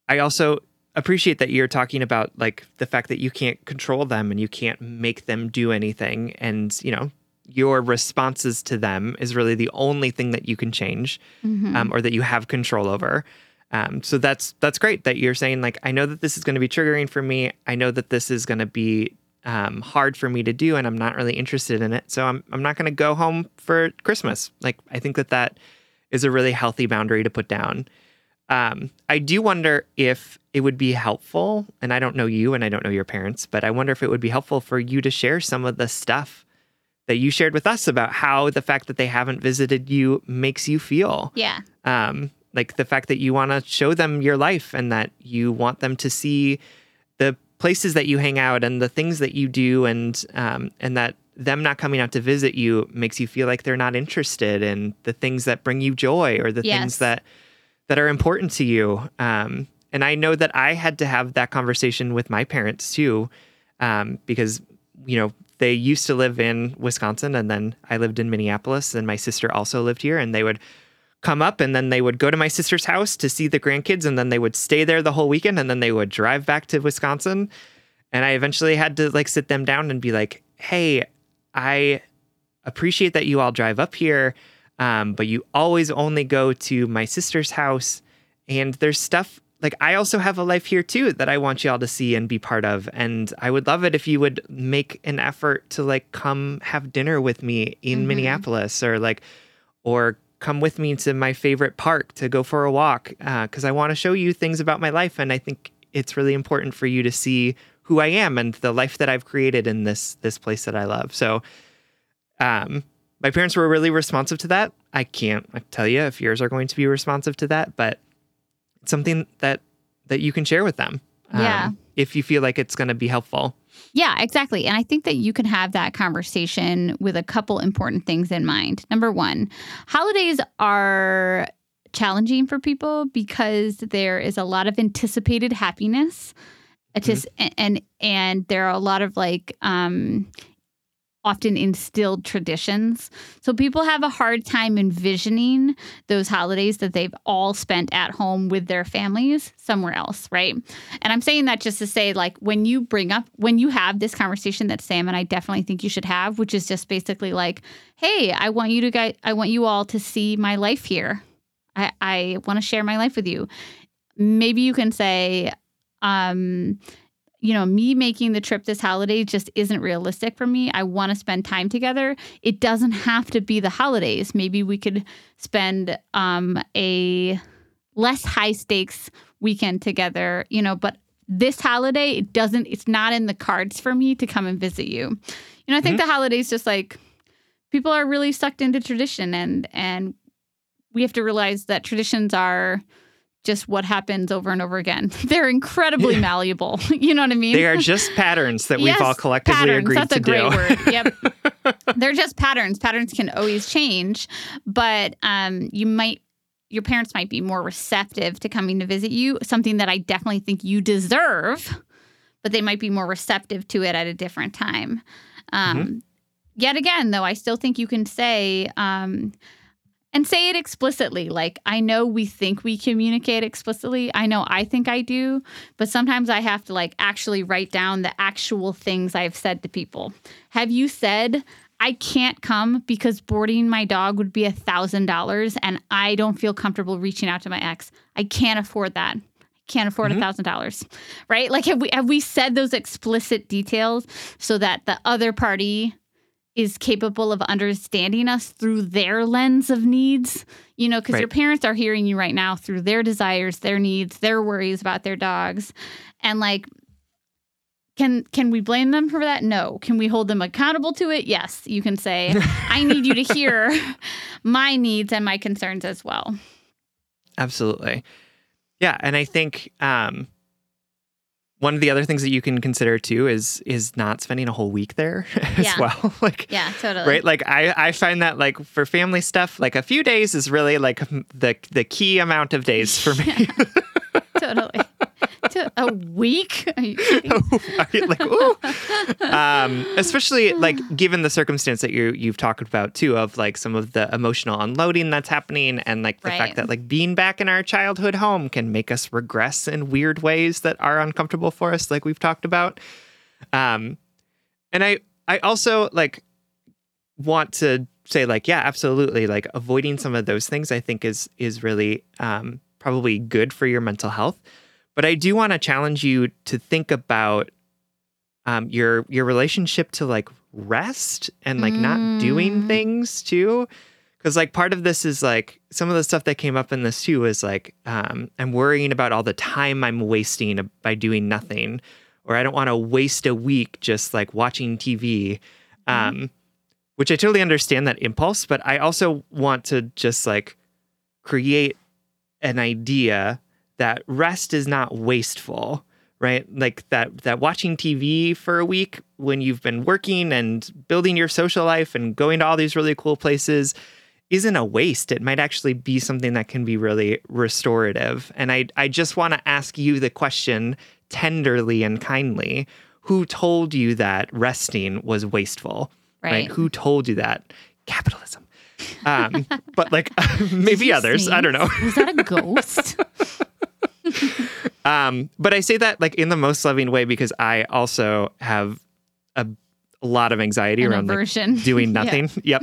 I also appreciate that you're talking about like the fact that you can't control them and you can't make them do anything. And, you know, your responses to them is really the only thing that you can change mm-hmm. um, or that you have control over. Um, so that's, that's great that you're saying like, I know that this is going to be triggering for me. I know that this is going to be Um, hard for me to do, and I'm not really interested in it. So I'm I'm not going to go home for Christmas. Like, I think that that is a really healthy boundary to put down. Um, I do wonder if it would be helpful, and I don't know you and I don't know your parents, but I wonder if it would be helpful for you to share some of the stuff that you shared with us about how the fact that they haven't visited you makes you feel. Yeah. Um, like the fact that you want to show them your life and that you want them to see the places that you hang out and the things that you do, and um, and that them not coming out to visit you makes you feel like they're not interested in the things that bring you joy or the yes. things that that are important to you. Um, and I know that I had to have that conversation with my parents too, um, because you know they used to live in Wisconsin, and then I lived in Minneapolis, and my sister also lived here, and they would come up and then they would go to my sister's house to see the grandkids, and then they would stay there the whole weekend, and then they would drive back to Wisconsin. And I eventually had to like sit them down and be like, hey, I appreciate that you all drive up here, um, but you always only go to my sister's house, and there's stuff like I also have a life here too that I want you all to see and be part of. And I would love it if you would make an effort to like come have dinner with me in mm-hmm. Minneapolis or like or come with me to my favorite park to go for a walk, because uh, I want to show you things about my life. And I think it's really important for you to see who I am and the life that I've created in this this place that I love. So um, my parents were really responsive to that. I can't tell you if yours are going to be responsive to that, but it's something that that you can share with them. Um, yeah. If you feel like it's going to be helpful. Yeah, exactly. And I think that you can have that conversation with a couple important things in mind. Number one, holidays are challenging for people because there is a lot of anticipated happiness. Mm-hmm. And, and and there are a lot of like um, often instilled traditions. So people have a hard time envisioning those holidays that they've all spent at home with their families somewhere else, right? And I'm saying that just to say, like, when you bring up, when you have this conversation that Sam and I definitely think you should have, which is just basically like, hey, I want you to guys, I want you all to see my life here. I, I want to share my life with you. Maybe you can say, um, you know, me making the trip this holiday just isn't realistic for me. I want to spend time together. It doesn't have to be the holidays. Maybe we could spend um, a less high stakes weekend together, you know, but this holiday, it doesn't, it's not in the cards for me to come and visit you. You know, I think mm-hmm. the holidays just like people are really sucked into tradition and, and we have to realize that traditions are just what happens over and over again. They're incredibly yeah. malleable. You know what I mean? They are just patterns that yes, we've all collectively patterns. agreed That's to do. That's a great do. word. Yep. They're just patterns. Patterns can always change, but um, you might, your parents might be more receptive to coming to visit you, something that I definitely think you deserve, but they might be more receptive to it at a different time. Um, mm-hmm. Yet again, though, I still think you can say... Um, And say it explicitly. Like, I know we think we communicate explicitly. I know I think I do. But sometimes I have to, like, actually write down the actual things I've said to people. Have you said, I can't come because boarding my dog would be one thousand dollars and I don't feel comfortable reaching out to my ex? I can't afford that. I can't afford mm-hmm. one thousand dollars. Right? Like, have we, have we said those explicit details so that the other party is capable of understanding us through their lens of needs, you know, because right. your parents are hearing you right now through their desires, their needs, their worries about their dogs. And like, can can we blame them for that? No. Can we hold them accountable to it? Yes. You can say, I need you to hear my needs and my concerns as well. Absolutely. Yeah. And I think um, one of the other things that you can consider too is is not spending a whole week there as yeah. well. Like, yeah, totally. Right? Like I, I find that like for family stuff, like a few days is really like the the key amount of days for me. Yeah. Totally. To a week? Are you kidding? Like, ooh. Um, especially like given the circumstance that you you've talked about too, of like some of the emotional unloading that's happening, and like the right. fact that like being back in our childhood home can make us regress in weird ways that are uncomfortable for us, like we've talked about. Um, and I I also like want to say like yeah, absolutely, like avoiding some of those things I think is is really um, probably good for your mental health. But I do want to challenge you to think about um, your your relationship to like rest and like mm. not doing things too, because like part of this is like some of the stuff that came up in this too is like um, I'm worrying about all the time I'm wasting by doing nothing, or I don't want to waste a week just like watching T V, mm. um, which I totally understand that impulse. But I also want to just like create an idea that rest is not wasteful, right? Like that that watching T V for a week when you've been working and building your social life and going to all these really cool places isn't a waste. It might actually be something that can be really restorative. And I I just want to ask you the question tenderly and kindly, who told you that resting was wasteful? Right. right? Who told you that? Capitalism. Um, but like maybe others, sneeze? I don't know. Was that a ghost? um, but I say that like in the most loving way, because I also have a, a lot of anxiety An around like, doing nothing. yep.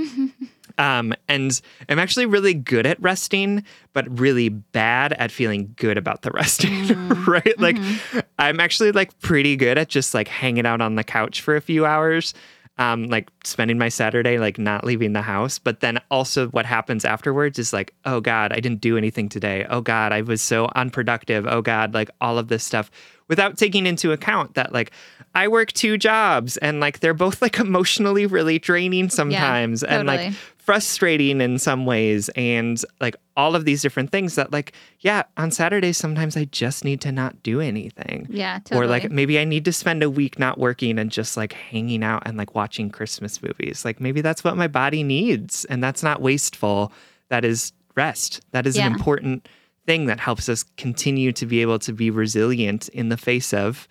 Um, and I'm actually really good at resting, but really bad at feeling good about the resting, mm. right? Mm-hmm. Like I'm actually like pretty good at just like hanging out on the couch for a few hours. Um, like spending my Saturday, like not leaving the house. But then also what happens afterwards is like, oh God, I didn't do anything today. Oh God, I was so unproductive. Oh God, like all of this stuff, without taking into account that like I work two jobs, and like they're both like emotionally really draining sometimes, yeah, totally. And like frustrating in some ways, and like all of these different things that like, yeah, on Saturdays sometimes I just need to not do anything. Yeah, totally. Or like maybe I need to spend a week not working and just like hanging out and like watching Christmas movies. Like maybe that's what my body needs, and that's not wasteful. That is rest. That is yeah. an important thing that helps us continue to be able to be resilient in the face of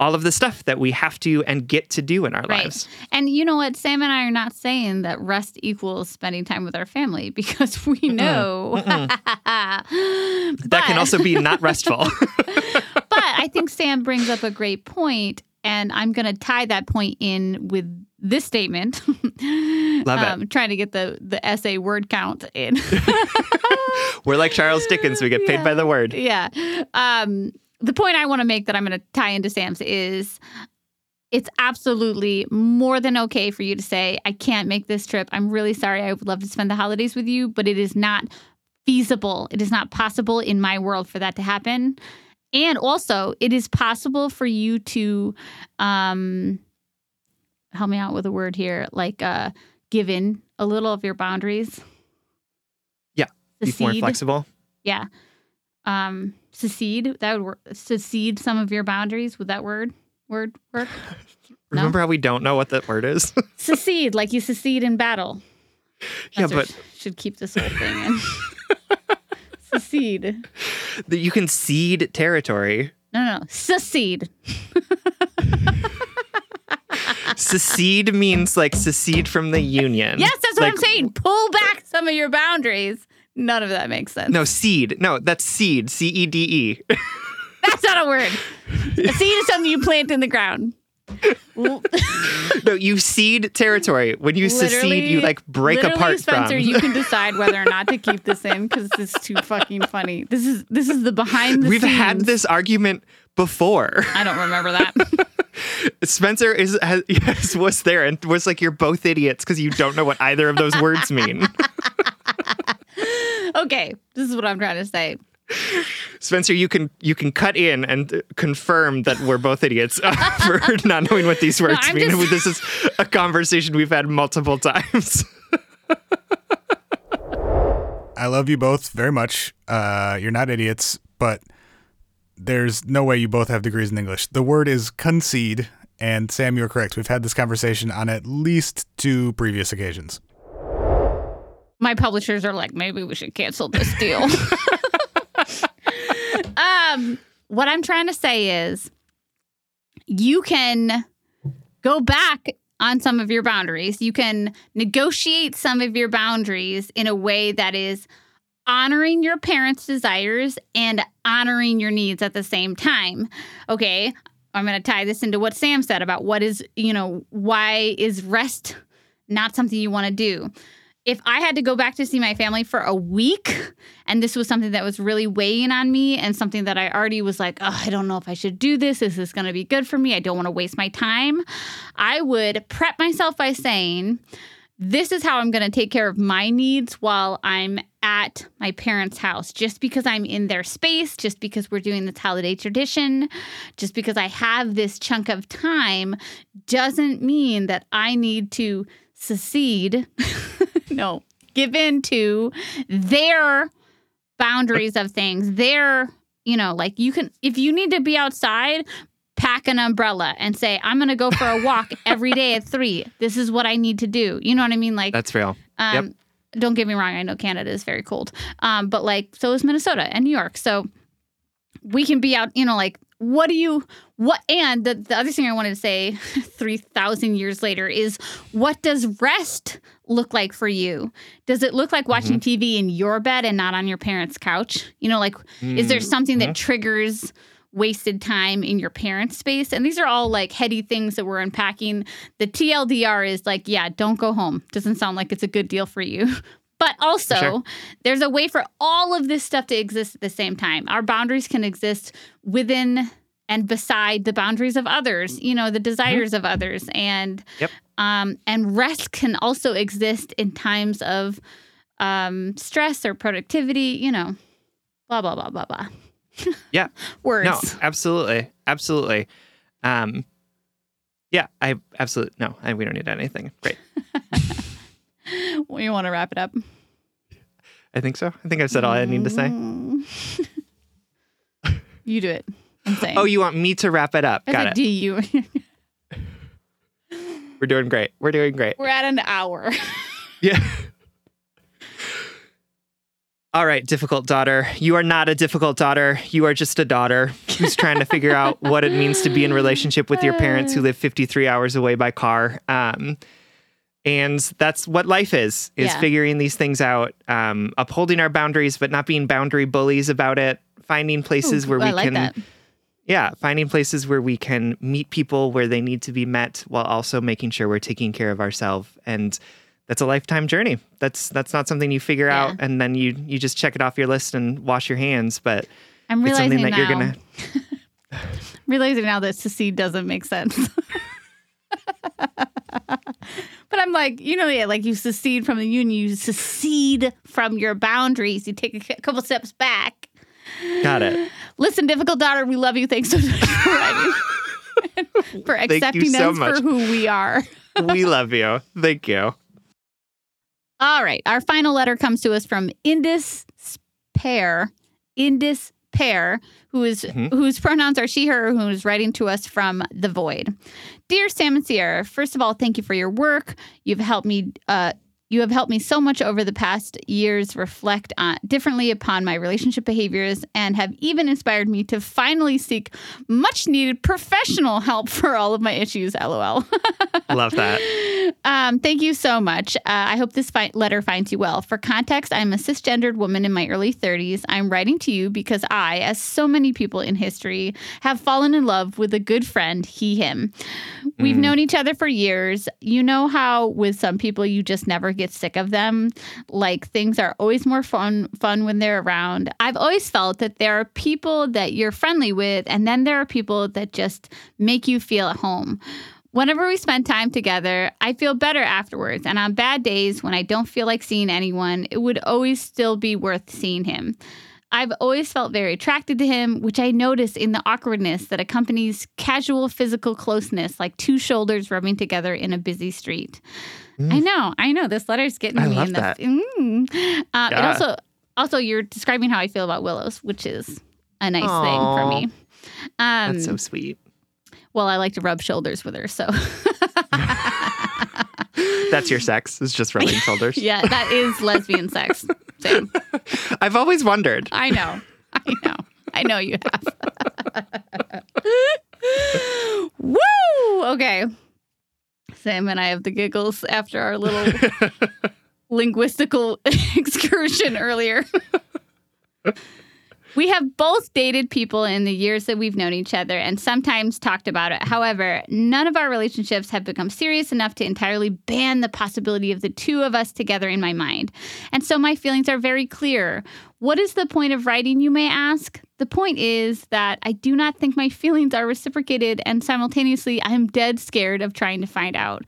all of the stuff that we have to and get to do in our right. lives. And you know what? Sam and I are not saying that rest equals spending time with our family, because we know mm-mm. Mm-mm. but, that can also be not restful. But I think Sam brings up a great point, and I'm going to tie that point in with this statement. Love um, it. Trying to get the, the essay word count in. We're like Charles Dickens. We get paid yeah. by the word. Yeah. Um, The point I want to make that I'm going to tie into Sam's is it's absolutely more than okay for you to say, I can't make this trip. I'm really sorry. I would love to spend the holidays with you, but it is not feasible. It is not possible in my world for that to happen. And also, it is possible for you to um, help me out with a word here, like uh, give in a little of your boundaries. Yeah. Be more flexible. Yeah. Um, secede, that would work. Secede some of your boundaries. Would that word, word work? Remember no? how we don't know what that word is? Secede, like you secede in battle. That's yeah, but. Should keep this whole thing in. Secede. That you can cede territory. No, no, no. Secede. Secede means like secede from the union. Yes, that's like, what I'm saying. Pull back some of your boundaries. None of that makes sense. No, seed. No, that's seed. C E D E. That's not a word. A seed is something you plant in the ground. No, you seed territory. When you literally, secede, you like break apart Spencer, from. Literally, Spencer, you can decide whether or not to keep this in because this is too fucking funny. This is this is the behind the We've scenes. We've had this argument before. I don't remember that. Spencer is has, yes, was there and was like, you're both idiots because you don't know what either of those words mean. Okay, this is what I'm trying to say. Spencer, you can you can cut in and confirm that we're both idiots for not knowing what these words no, mean. Just... This is a conversation we've had multiple times. I love you both very much. Uh, you're not idiots, but there's no way you both have degrees in English. The word is concede, and Sam, you're correct. We've had this conversation on at least two previous occasions. My publishers are like, maybe we should cancel this deal. um, what I'm trying to say is you can go back on some of your boundaries. You can negotiate some of your boundaries in a way that is honoring your parents' desires and honoring your needs at the same time. Okay, I'm going to tie this into what Sam said about what is, you know, why is rest not something you want to do? If I had to go back to see my family for a week, and this was something that was really weighing on me and something that I already was like, oh, I don't know if I should do this. Is this going to be good for me? I don't want to waste my time. I would prep myself by saying, this is how I'm going to take care of my needs while I'm at my parents' house. Just because I'm in their space, just because we're doing this holiday tradition, just because I have this chunk of time doesn't mean that I need to secede. No, give in to their boundaries of things. Their, you know, like you can, if you need to be outside, pack an umbrella and say, I'm going to go for a walk every day at three. This is what I need to do. You know what I mean? Like, that's real. Um, yep. Don't get me wrong. I know Canada is very cold, um, but like, so is Minnesota and New York. So we can be out, you know, like, what do you, what, and the, the other thing I wanted to say three thousand years later is, what does rest look like for you? Does it look like watching mm-hmm. T V in your bed and not on your parents' couch? You know, like, mm-hmm. is there something that triggers wasted time in your parents' space? And these are all like heady things that we're unpacking. The T L D R is like, yeah, don't go home. Doesn't sound like it's a good deal for you. But also, sure. there's a way for all of this stuff to exist at the same time. Our boundaries can exist within and beside the boundaries of others, you know, the desires mm-hmm. of others. And yep. um, and rest can also exist in times of um, stress or productivity, you know, blah, blah, blah, blah, blah. Yeah. Words. No, absolutely. Absolutely. Um, Yeah, I absolutely, no, I, we don't need anything. Great. Well, you want to wrap it up? I think so. I think I've said all I need to say. You do it. I'm saying. Oh, you want me to wrap it up? Got it. Do you? We're doing great. We're doing great. We're at an hour. Yeah. All right, difficult daughter. You are not a difficult daughter. You are just a daughter who's trying to figure out what it means to be in relationship with your parents who live fifty-three hours away by car. Um, and that's what life is, is yeah. figuring these things out, um, upholding our boundaries, but not being boundary bullies about it, finding places Ooh, where we I like can... that. Yeah, finding places where we can meet people where they need to be met while also making sure we're taking care of ourselves. And that's a lifetime journey. That's that's not something you figure yeah. out and then you you just check it off your list and wash your hands. But I'm it's something that now, you're gonna realizing now that secede doesn't make sense. But I'm like, you know, yeah, like you secede from the union, you secede from your boundaries. You take a couple steps back. Got it. Listen, difficult daughter, we love you. Thanks so much for writing, for accepting so us much. For who we are. We love you. Thank you. All right. Our final letter comes to us from Indus Pear, Indus Pear, who is mm-hmm. whose pronouns are she, her, who is writing to us from the void. Dear Sam and Sierra, first of all, thank you for your work. You've helped me. Uh, You have helped me so much over the past years reflect on, differently upon my relationship behaviors and have even inspired me to finally seek much-needed professional help for all of my issues, LOL. Love that. Um, thank you so much. Uh, I hope this fi- letter finds you well. For context, I'm a cisgendered woman in my early thirties. I'm writing to you because I, as so many people in history, have fallen in love with a good friend, he, him. We've mm. known each other for years. You know how with some people you just never get sick of them. Like things are always more fun fun when they're around. I've always felt that there are people that you're friendly with, and then there are people that just make you feel at home. Whenever we spend time together, I feel better afterwards. And on bad days when I don't feel like seeing anyone, it would always still be worth seeing him. I've always felt very attracted to him, which I notice in the awkwardness that accompanies casual physical closeness, like two shoulders rubbing together in a busy street. Mm. I know, I know. This letter's getting I me. I love in the, that. Mm. Um, yeah. And also, also, you're describing how I feel about willows, which is a nice Aww. Thing for me. Um, That's so sweet. Well, I like to rub shoulders with her, so. That's your sex, is just rubbing shoulders. Yeah, that is lesbian sex. Same. I've always wondered. I know, I know. I know you have. Woo! Okay. Sam and I have the giggles after our little linguistical excursion earlier. We have both dated people in the years that we've known each other and sometimes talked about it. However, none of our relationships have become serious enough to entirely ban the possibility of the two of us together in my mind. And so my feelings are very clear. What is the point of writing, you may ask? The point is that I do not think my feelings are reciprocated, and simultaneously, I'm dead scared of trying to find out.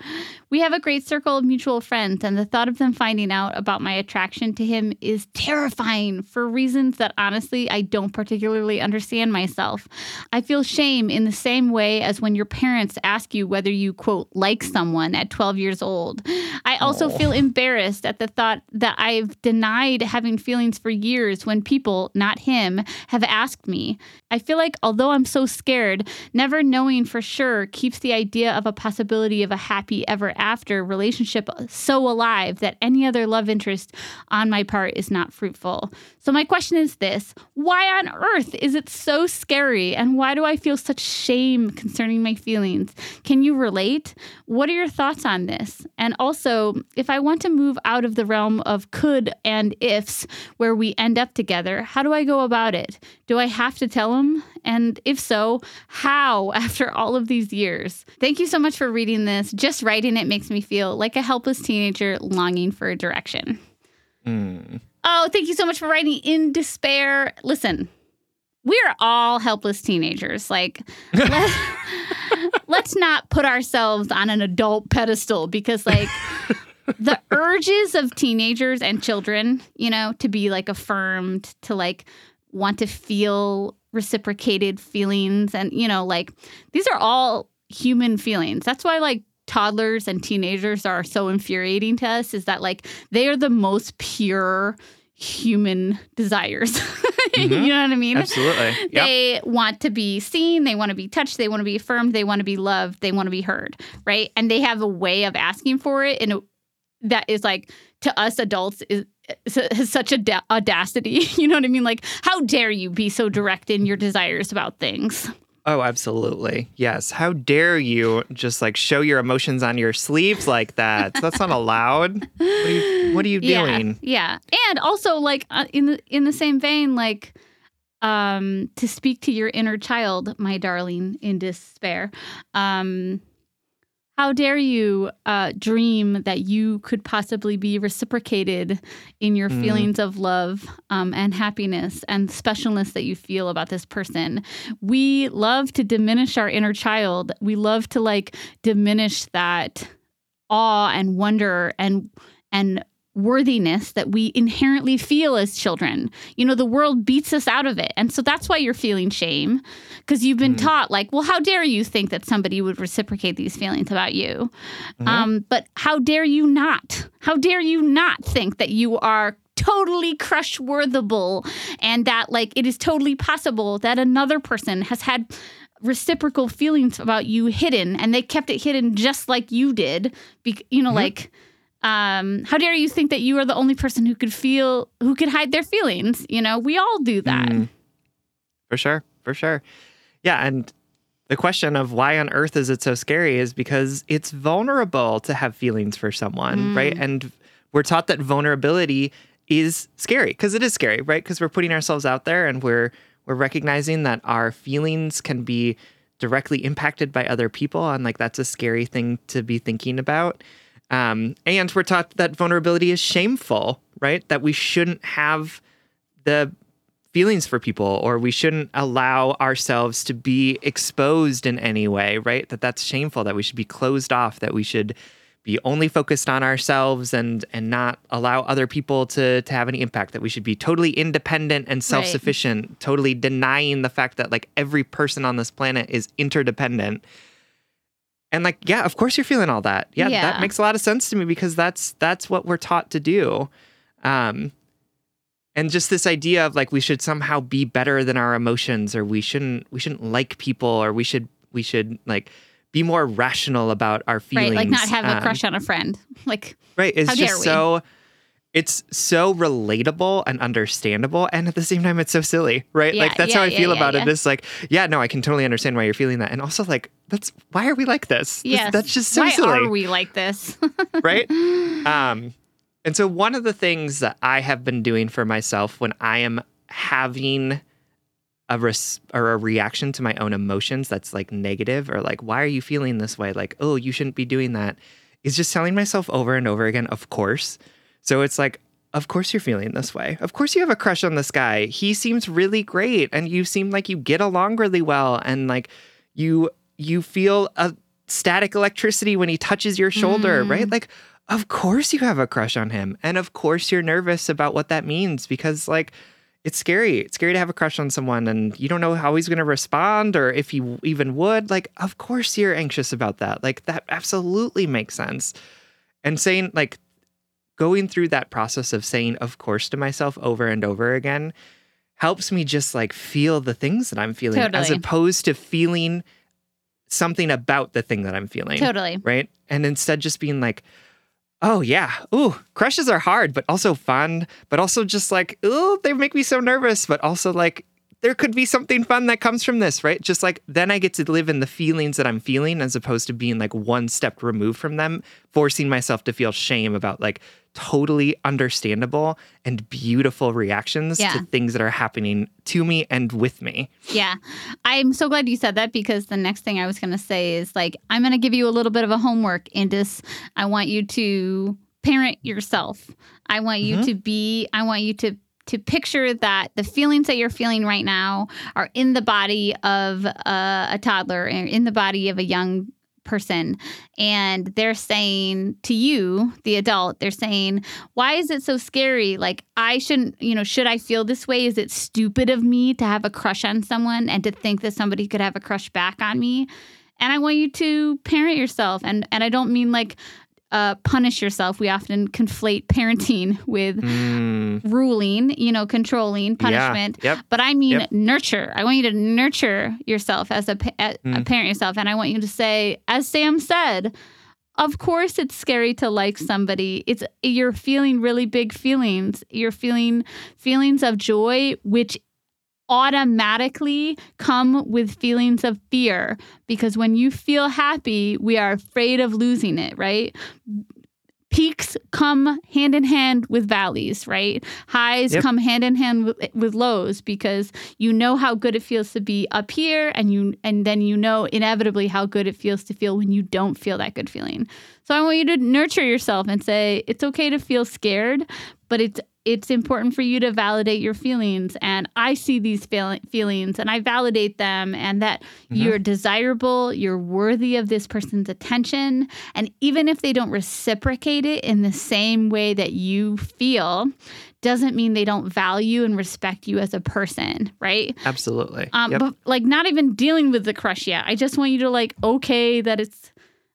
We have a great circle of mutual friends, and the thought of them finding out about my attraction to him is terrifying for reasons that, honestly, I don't particularly understand myself. I feel shame in the same way as when your parents ask you whether you, quote, like someone at twelve years old. I also Aww. Feel embarrassed at the thought that I've denied having feelings for years when people, not him, have asked me. I feel like although I'm so scared, never knowing for sure keeps the idea of a possibility of a happy ever after relationship so alive that any other love interest on my part is not fruitful. So my question is this: why on earth is it so scary, and why do I feel such shame concerning my feelings? Can you relate? What are your thoughts on this? And also, if I want to move out of the realm of could and ifs where we end up together, how do I go about it? Do I have to tell him? And if so, how after all of these years? Thank you so much for reading this. Just writing it makes me feel like a helpless teenager longing for a direction. Mm. Oh, thank you so much for writing in despair. Listen, we're all helpless teenagers. Like, let's, let's not put ourselves on an adult pedestal because, like, the urges of teenagers and children, you know, to be like affirmed, to like want to feel reciprocated feelings. And, you know, like these are all human feelings. That's why, like, toddlers and teenagers are so infuriating to us, is that, like, they are the most pure human desires. Mm-hmm. You know what I mean? Absolutely. Yep. They want to be seen. They want to be touched. They want to be affirmed. They want to be loved. They want to be heard, right? And they have a way of asking for it in a, that is, like, to us adults is, has such a da- audacity. You know what I mean? Like, how dare you be so direct in your desires about things? Oh, absolutely. Yes. How dare you just, like, show your emotions on your sleeves like that? That's not allowed. What are you, what are you yeah, doing? Yeah. And also, like, uh, in the in the same vein, like, um, to speak to your inner child, my darling, in despair. Um, how dare you uh, dream that you could possibly be reciprocated in your mm. feelings of love um, and happiness and specialness that you feel about this person? We love to diminish our inner child. We love to, like, diminish that awe and wonder and and worthiness that we inherently feel as children. You know, the world beats us out of it. And so that's why you're feeling shame, because you've been mm-hmm. taught, like, well, how dare you think that somebody would reciprocate these feelings about you? Mm-hmm. Um, but how dare you not? How dare you not think that you are totally crush-worthable, and that, like, it is totally possible that another person has had reciprocal feelings about you hidden, and they kept it hidden just like you did, be- you know, mm-hmm. like... Um, how dare you think that you are the only person who could feel, who could hide their feelings? You know, we all do that. Mm. For sure. For sure. Yeah. And the question of why on earth is it so scary is because it's vulnerable to have feelings for someone, mm. right? And we're taught that vulnerability is scary because it is scary, right? Because we're putting ourselves out there, and we're, we're recognizing that our feelings can be directly impacted by other people. And, like, that's a scary thing to be thinking about. Um, and we're taught that vulnerability is shameful, right? That we shouldn't have the feelings for people, or we shouldn't allow ourselves to be exposed in any way, right? That that's shameful, that we should be closed off, that we should be only focused on ourselves and and not allow other people to to have any impact, that we should be totally independent and self-sufficient, right. Totally denying the fact that, like, every person on this planet is interdependent. And, like, yeah, of course you're feeling all that. Yeah, yeah, that makes a lot of sense to me, because that's that's what we're taught to do. Um, and just this idea of, like, we should somehow be better than our emotions, or we shouldn't we shouldn't like people, or we should we should like be more rational about our feelings. Right, like not have um, a crush on a friend. Like, right, it's how just dare we? so it's so relatable and understandable, and at the same time it's so silly, right? Yeah, like that's yeah, how I yeah, feel yeah, about yeah. it. It's like, yeah, no, I can totally understand why you're feeling that. And also, like, that's why are we like this? Yes. That's just so why silly. Why are we like this? Right? Um, and so one of the things that I have been doing for myself when I am having a res- or a reaction to my own emotions that's, like, negative, or, like, why are you feeling this way? Like, oh, you shouldn't be doing that, is just telling myself over and over again, of course. So it's like, of course you're feeling this way. Of course you have a crush on this guy. He seems really great, and you seem like you get along really well, and, like, you you feel a static electricity when he touches your shoulder, mm. right? Like, of course you have a crush on him, and of course you're nervous about what that means, because, like, it's scary. It's scary to have a crush on someone, and you don't know how he's going to respond, or if he even would. Like, of course you're anxious about that. Like, that absolutely makes sense. And saying, like, going through that process of saying, of course, to myself over and over again helps me just, like, feel the things that I'm feeling, totally. As opposed to feeling something about the thing that I'm feeling. Totally. Right? And instead just being like, oh, yeah. Ooh, crushes are hard, but also fun, but also just like, ooh, they make me so nervous, but also, like, there could be something fun that comes from this, right? Just like, then I get to live in the feelings that I'm feeling, as opposed to being, like, one step removed from them, forcing myself to feel shame about, like, totally understandable and beautiful reactions yeah. to things that are happening to me and with me. Yeah. I'm so glad you said that, because the next thing I was going to say is, like, I'm going to give you a little bit of a homework, Indus. I want you to parent yourself. I want you mm-hmm. to be, I want you to to picture that the feelings that you're feeling right now are in the body of a, a toddler, and in the body of a young person. And they're saying to you, the adult, they're saying, why is it so scary? Like, I shouldn't, you know, should I feel this way? Is it stupid of me to have a crush on someone and to think that somebody could have a crush back on me? And I want you to parent yourself. And, and I don't mean like uh, punish yourself. We often conflate parenting with mm. ruling, you know, controlling, punishment. Yeah. Yep. But I mean yep. nurture. I want you to nurture yourself as a, a, mm. a parent yourself. And I want you to say, as Sam said, of course it's scary to like somebody. It's you're feeling really big feelings. You're feeling feelings of joy, which automatically come with feelings of fear, because when you feel happy, we are afraid of losing it, right? Peaks come hand in hand with valleys, right? Highs yep. come hand in hand with, with lows, because you know how good it feels to be up here, and you and then you know inevitably how good it feels to feel when you don't feel that good feeling. So I want you to nurture yourself and say it's okay to feel scared, but it's It's important for you to validate your feelings, and I see these feel- feelings and I validate them, and that mm-hmm. you're desirable, you're worthy of this person's attention. And even if they don't reciprocate it in the same way that you feel, doesn't mean they don't value and respect you as a person, right? Absolutely. Um, yep. But like not even dealing with the crush yet. I just want you to like, okay, that it's,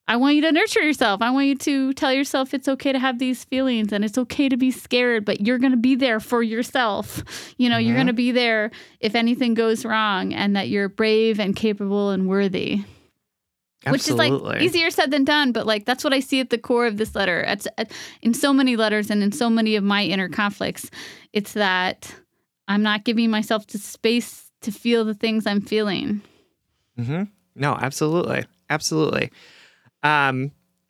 I want you to nurture yourself. I want you to tell yourself it's okay to have these feelings and it's okay to be scared, but you're going to be there for yourself. You know, mm-hmm. you're going to be there if anything goes wrong, and that you're brave and capable and worthy. Absolutely. Which is like easier said than done, but like that's what I see at the core of this letter. It's, in so many letters and in so many of my inner conflicts, it's that I'm not giving myself the space to feel the things I'm feeling. Mm-hmm. No, absolutely. Absolutely. Um,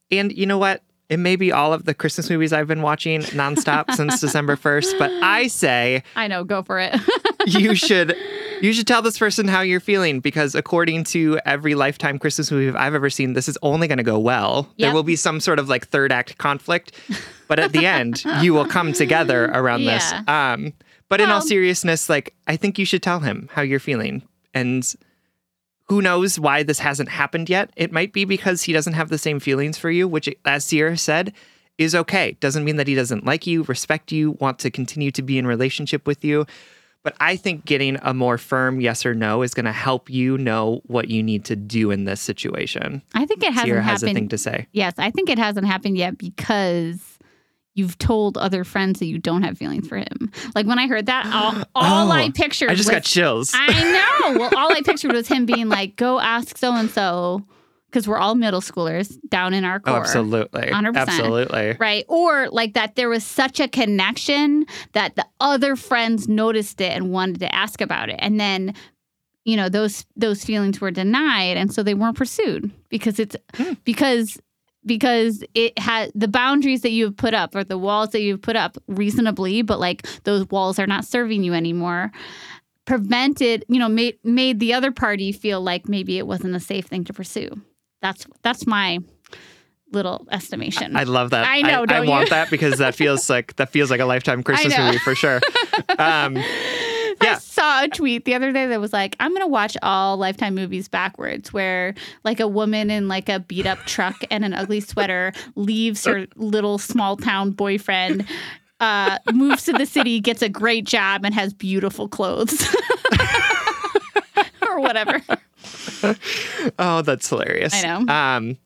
and you know what? It may be all of the Christmas movies I've been watching nonstop since December first, but I say, I know, go for it. you should, you should tell this person how you're feeling, because according to every Lifetime Christmas movie I've ever seen, this is only going to go well. Yep. There will be some sort of like third act conflict, but at the end you will come together around yeah. this. Um, but well, in all seriousness, like I think you should tell him how you're feeling, and who knows why this hasn't happened yet? It might be because he doesn't have the same feelings for you, which, as Sierra said, is okay. Doesn't mean that he doesn't like you, respect you, want to continue to be in relationship with you. But I think getting a more firm yes or no is going to help you know what you need to do in this situation. I think it hasn't Sierra happened. Has a thing to say. Yes, I think it hasn't happened yet because you've told other friends that you don't have feelings for him. Like when I heard that, all, all oh, I pictured I just was, got chills. I know. Well, all I pictured was him being like, go ask so-and-so, because we're all middle schoolers down in our core. Oh, absolutely. one hundred percent. Absolutely. Right. Or like that there was such a connection that the other friends noticed it and wanted to ask about it. And then, you know, those those feelings were denied. And so they weren't pursued because it's mm. because... Because it has the boundaries that you've put up, or the walls that you've put up reasonably, but like those walls are not serving you anymore, prevented, you know, made made the other party feel like maybe it wasn't a safe thing to pursue. That's that's my little estimation. I, I love that. I know. I, don't I you? want that, because that feels like that feels like a Lifetime Christmas movie for sure. Um, Yeah. I saw a tweet the other day that was like, I'm going to watch all Lifetime movies backwards, where like a woman in like a beat up truck and an ugly sweater leaves her little small town boyfriend, uh, moves to the city, gets a great job, and has beautiful clothes or whatever. Oh, that's hilarious. I know. Um,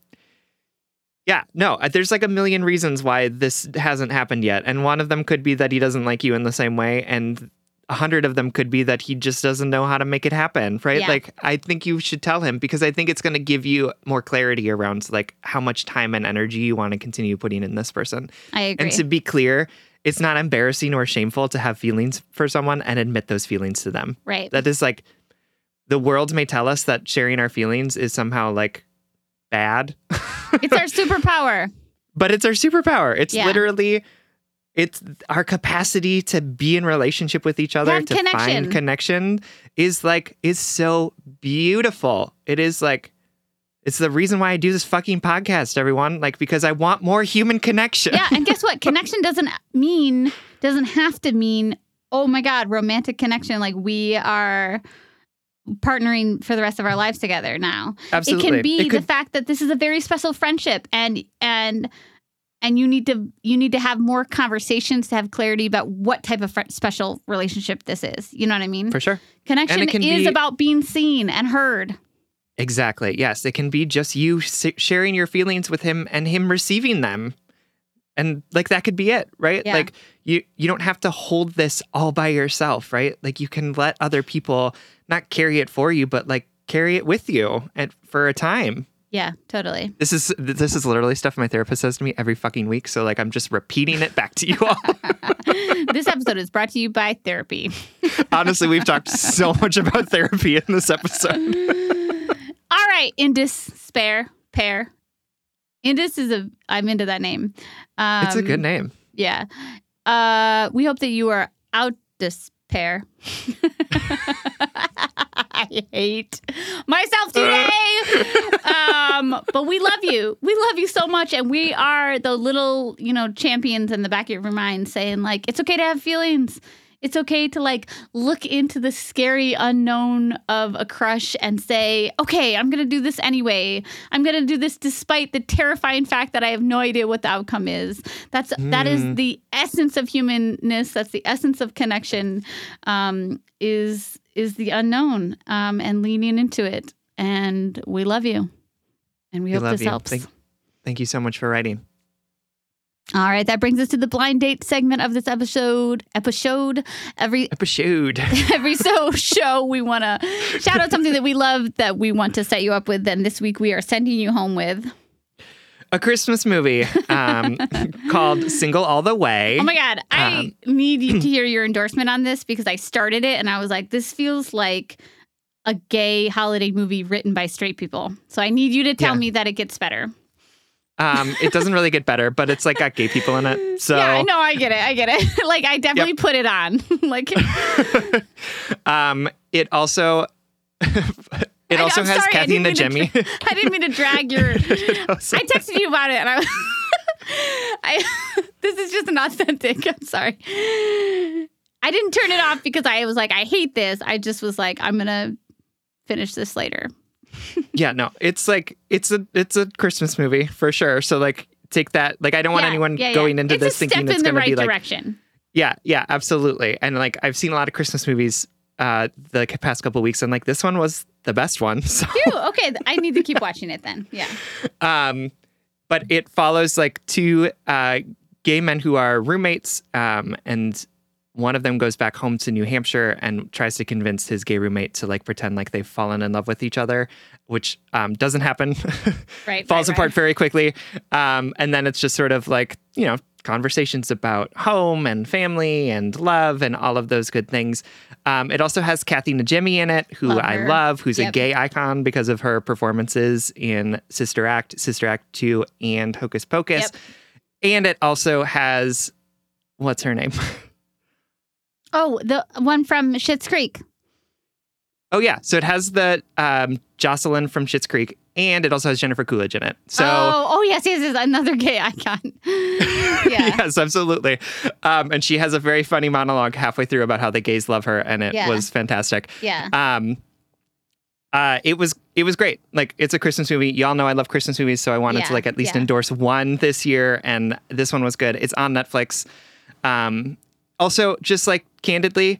Yeah, no, there's like a million reasons why this hasn't happened yet. And one of them could be that he doesn't like you in the same way. And A hundred of them could be that he just doesn't know how to make it happen, right? Yeah. Like, I think you should tell him, because I think it's going to give you more clarity around like how much time and energy you want to continue putting in this person. I agree. And to be clear, it's not embarrassing or shameful to have feelings for someone and admit those feelings to them. Right. That is like, the world may tell us that sharing our feelings is somehow like bad. It's our superpower. But it's our superpower. It's yeah. literally... It's our capacity to be in relationship with each other, that to connection. find connection is like, is so beautiful. It is like, it's the reason why I do this fucking podcast, everyone. Like, because I want more human connection. Yeah. And guess what? Connection doesn't mean, doesn't have to mean, oh my God, romantic connection. Like we are partnering for the rest of our lives together now. Absolutely. It can be it could... the fact that this is a very special friendship, and, and, And you need to you need to have more conversations to have clarity about what type of fr- special relationship this is. You know what I mean? For sure. Connection is be, about being seen and heard. Exactly. Yes, it can be just you sharing your feelings with him and him receiving them. And like that could be it, right? Yeah. Like you you don't have to hold this all by yourself, right? Like you can let other people not carry it for you, but like carry it with you and for a time. Yeah, totally. This is this is literally stuff my therapist says to me every fucking week. So like I'm just repeating it back to you all. This episode is brought to you by therapy. Honestly, we've talked so much about therapy in this episode. All right, Indus Pear, Pear. Indus is a, I'm into that name. Um, it's a good name. Yeah. Uh, we hope that you are out despair. I hate myself today. um, but we love you. We love you so much. And we are the little, you know, champions in the back of your mind saying like, it's okay to have feelings. It's okay to like look into the scary unknown of a crush and say, okay, I'm going to do this anyway. I'm going to do this despite the terrifying fact that I have no idea what the outcome is. That's mm. that is the essence of humanness. That's the essence of connection um, is is the unknown um, and leaning into it. And we love you. And we, we hope this you. helps. Thank, thank you so much for writing. All right, that brings us to the blind date segment of this episode. Episode. Every episode. Every so show we want to shout out something that we love that we want to set you up with. And this week we are sending you home with a Christmas movie um, called Single All the Way. Oh my God, I um, need to hear your endorsement on this because I started it and I was like, this feels like a gay holiday movie written by straight people. So I need you to tell yeah. me that it gets better. Um, it doesn't really get better, but it's like got gay people in it. So yeah, no, I get it. I get it. Like I definitely yep. put it on. like, um, it also, it also I'm has sorry, Kathy and Najimy. Dra- I didn't mean to drag your. Also... I texted you about it, and I was. I this is just an authentic. I'm sorry. I didn't turn it off because I was like, I hate this. I just was like, I'm gonna finish this later. Yeah, no, it's like it's a it's a Christmas movie for sure. So like, take that. Like, I don't want yeah, anyone yeah, going yeah. into it's this thinking that's going right to be direction. Like, yeah, yeah, absolutely. And like, I've seen a lot of Christmas movies uh, the past couple of weeks, and like this one was the best one. So. Ew, okay, I need to keep watching it then. Yeah. Um, but it follows like two uh, gay men who are roommates, um, and. One of them goes back home to New Hampshire and tries to convince his gay roommate to like pretend like they've fallen in love with each other, which um, doesn't happen. Right, falls right, apart right. very quickly. Um, and then it's just sort of like, you know, conversations about home and family and love and all of those good things. Um, it also has Kathy Najimy in it, who love I love, who's yep. a gay icon because of her performances in Sister Act, Sister Act two, and Hocus Pocus. Yep. And it also has, what's her name? Oh, the one from Schitt's Creek. Oh, yeah. So it has the um, Jocelyn from Schitt's Creek, and it also has Jennifer Coolidge in it. So, oh, oh yes, yes, yes. Another gay icon. Yeah. Yes, absolutely. Um, and she has a very funny monologue halfway through about how the gays love her, and it yeah. was fantastic. Yeah. Um, uh, it was it was great. Like, it's a Christmas movie. Y'all know I love Christmas movies, so I wanted yeah. to, like, at least yeah. endorse one this year, and this one was good. It's on Netflix. Um Also, just like candidly,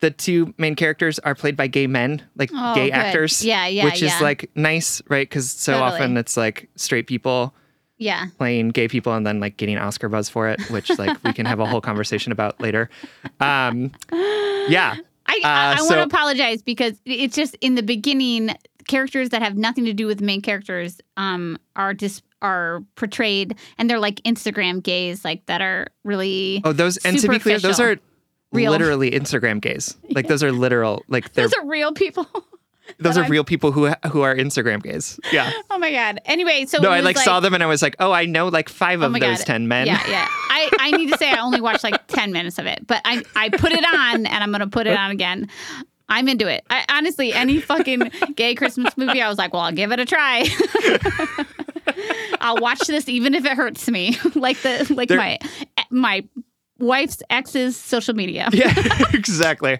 the two main characters are played by gay men, like oh, gay good. actors. Yeah, yeah, which yeah. is like nice, right? Because so totally. often it's like straight people yeah. playing gay people and then like getting Oscar buzz for it, which like we can have a whole conversation about later. Um, yeah. I, I, uh, I so, want to apologize because it's just in the beginning, characters that have nothing to do with main characters um, are just. Dis- are portrayed, and they're like Instagram gays, like that are really oh those and to be clear, those are real. Literally Instagram gays, like yeah. those are literal, like those are real people. Those are I'm... real people who who are Instagram gays. Yeah. Oh my God. Anyway, so no, I like, like saw them and I was like, oh, I know like five oh of those God. ten men. Yeah, yeah. I I need to say I only watched like ten minutes of it, but I I put it on and I'm gonna put it on again. I'm into it. I, honestly, any fucking gay Christmas movie, I was like, well, I'll give it a try. I'll watch this even if it hurts me, like the like They're, my my wife's ex's social media. Yeah, exactly.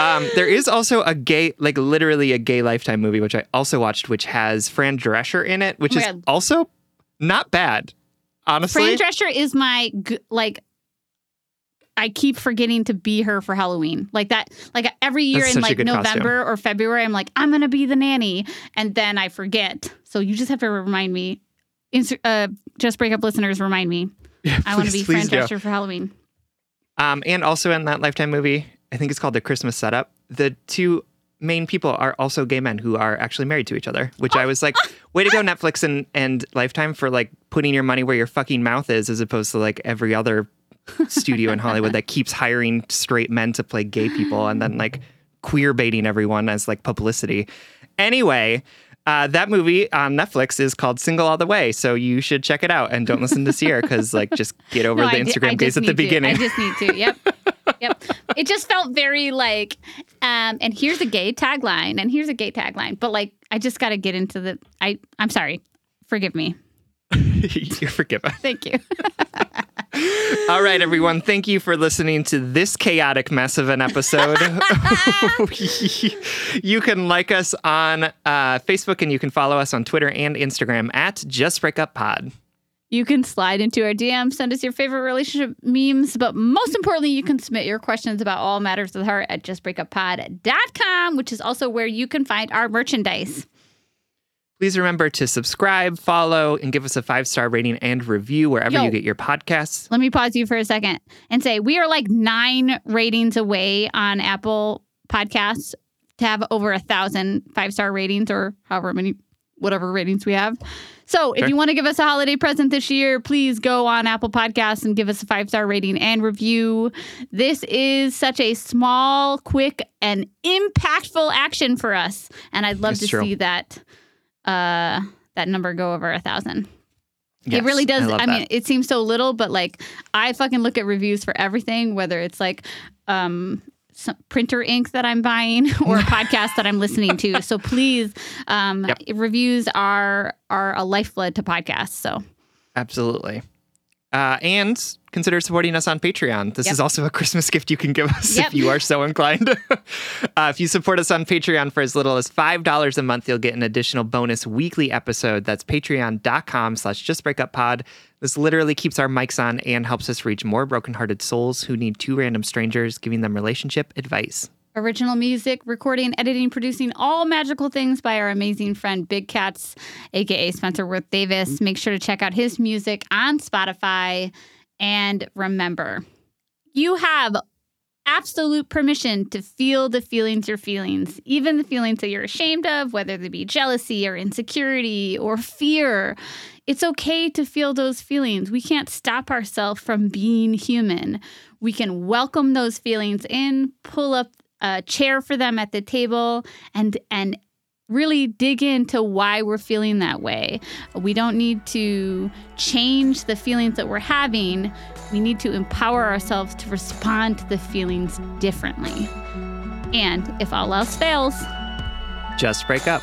Um, there is also a gay, like literally a gay Lifetime movie, which I also watched, which has Fran Drescher in it, which oh is God. also not bad, honestly. Fran Drescher is my like. I keep forgetting to be her for Halloween. Like that, like every year in like November costume. or February, I'm like, I'm going to be the nanny. And then I forget. So you just have to remind me. Uh, Just Break Up listeners, remind me. Yeah, please, I want to be Fran Drescher for Halloween. Um, and also in that Lifetime movie, I think it's called The Christmas Setup, the two main people are also gay men who are actually married to each other, which I was like, way to go, Netflix and, and Lifetime, for like putting your money where your fucking mouth is, as opposed to like every other studio in Hollywood that keeps hiring straight men to play gay people and then like queer baiting everyone as like publicity. Anyway, uh, that movie on Netflix is called Single All the Way, so you should check it out and don't listen to Sierra because like just get over no, the I Instagram did, gaze at the to. beginning. I just need to, yep. Yep. It just felt very like, um, and here's a gay tagline, and here's a gay tagline. But like, I just got to get into the, I, I'm sorry. Forgive me. You're forgiven. Thank you. All right, everyone. Thank you for listening to this chaotic mess of an episode. You can like us on uh, Facebook, and you can follow us on Twitter and Instagram at Just Break Up Pod. You can slide into our D M, send us your favorite relationship memes, but most importantly, you can submit your questions about all matters of the heart at just break up pod dot com, which is also where you can find our merchandise. Please remember to subscribe, follow, and give us a five-star rating and review wherever Yo, you get your podcasts. Let me pause you for a second and say we are like nine ratings away on Apple Podcasts to have over a thousand five-star ratings, or however many, whatever ratings we have. So if sure. you want to give us a holiday present this year, please go on Apple Podcasts and give us a five-star rating and review. This is such a small, quick, and impactful action for us. And I'd love it's to true. see that uh, that number go over a thousand. Yes, it really does. I, I mean, that. It seems so little, but like I fucking look at reviews for everything, whether it's like um, some printer ink that I'm buying or a podcast that I'm listening to. So please, um, yep. reviews are are a lifeblood to podcasts. So absolutely. Uh, and consider supporting us on Patreon. This yep. is also a Christmas gift you can give us yep. if you are so inclined. uh, if you support us on Patreon for as little as five dollars a month, you'll get an additional bonus weekly episode. That's patreon dot com slash just break up pod. This literally keeps our mics on and helps us reach more brokenhearted souls who need two random strangers giving them relationship advice. Original music, recording, editing, producing, all magical things by our amazing friend Big Cats, a k a. Spencer Worth Davis. Make sure to check out his music on Spotify. And remember, you have absolute permission to feel the feelings you're feeling, even the feelings that you're ashamed of, whether they be jealousy or insecurity or fear. It's okay to feel those feelings. We can't stop ourselves from being human. We can welcome those feelings in, pull up a chair for them at the table, and and really dig into why we're feeling that way. We don't need to change the feelings that we're having. We need to empower ourselves to respond to the feelings differently. And if all else fails, just break up.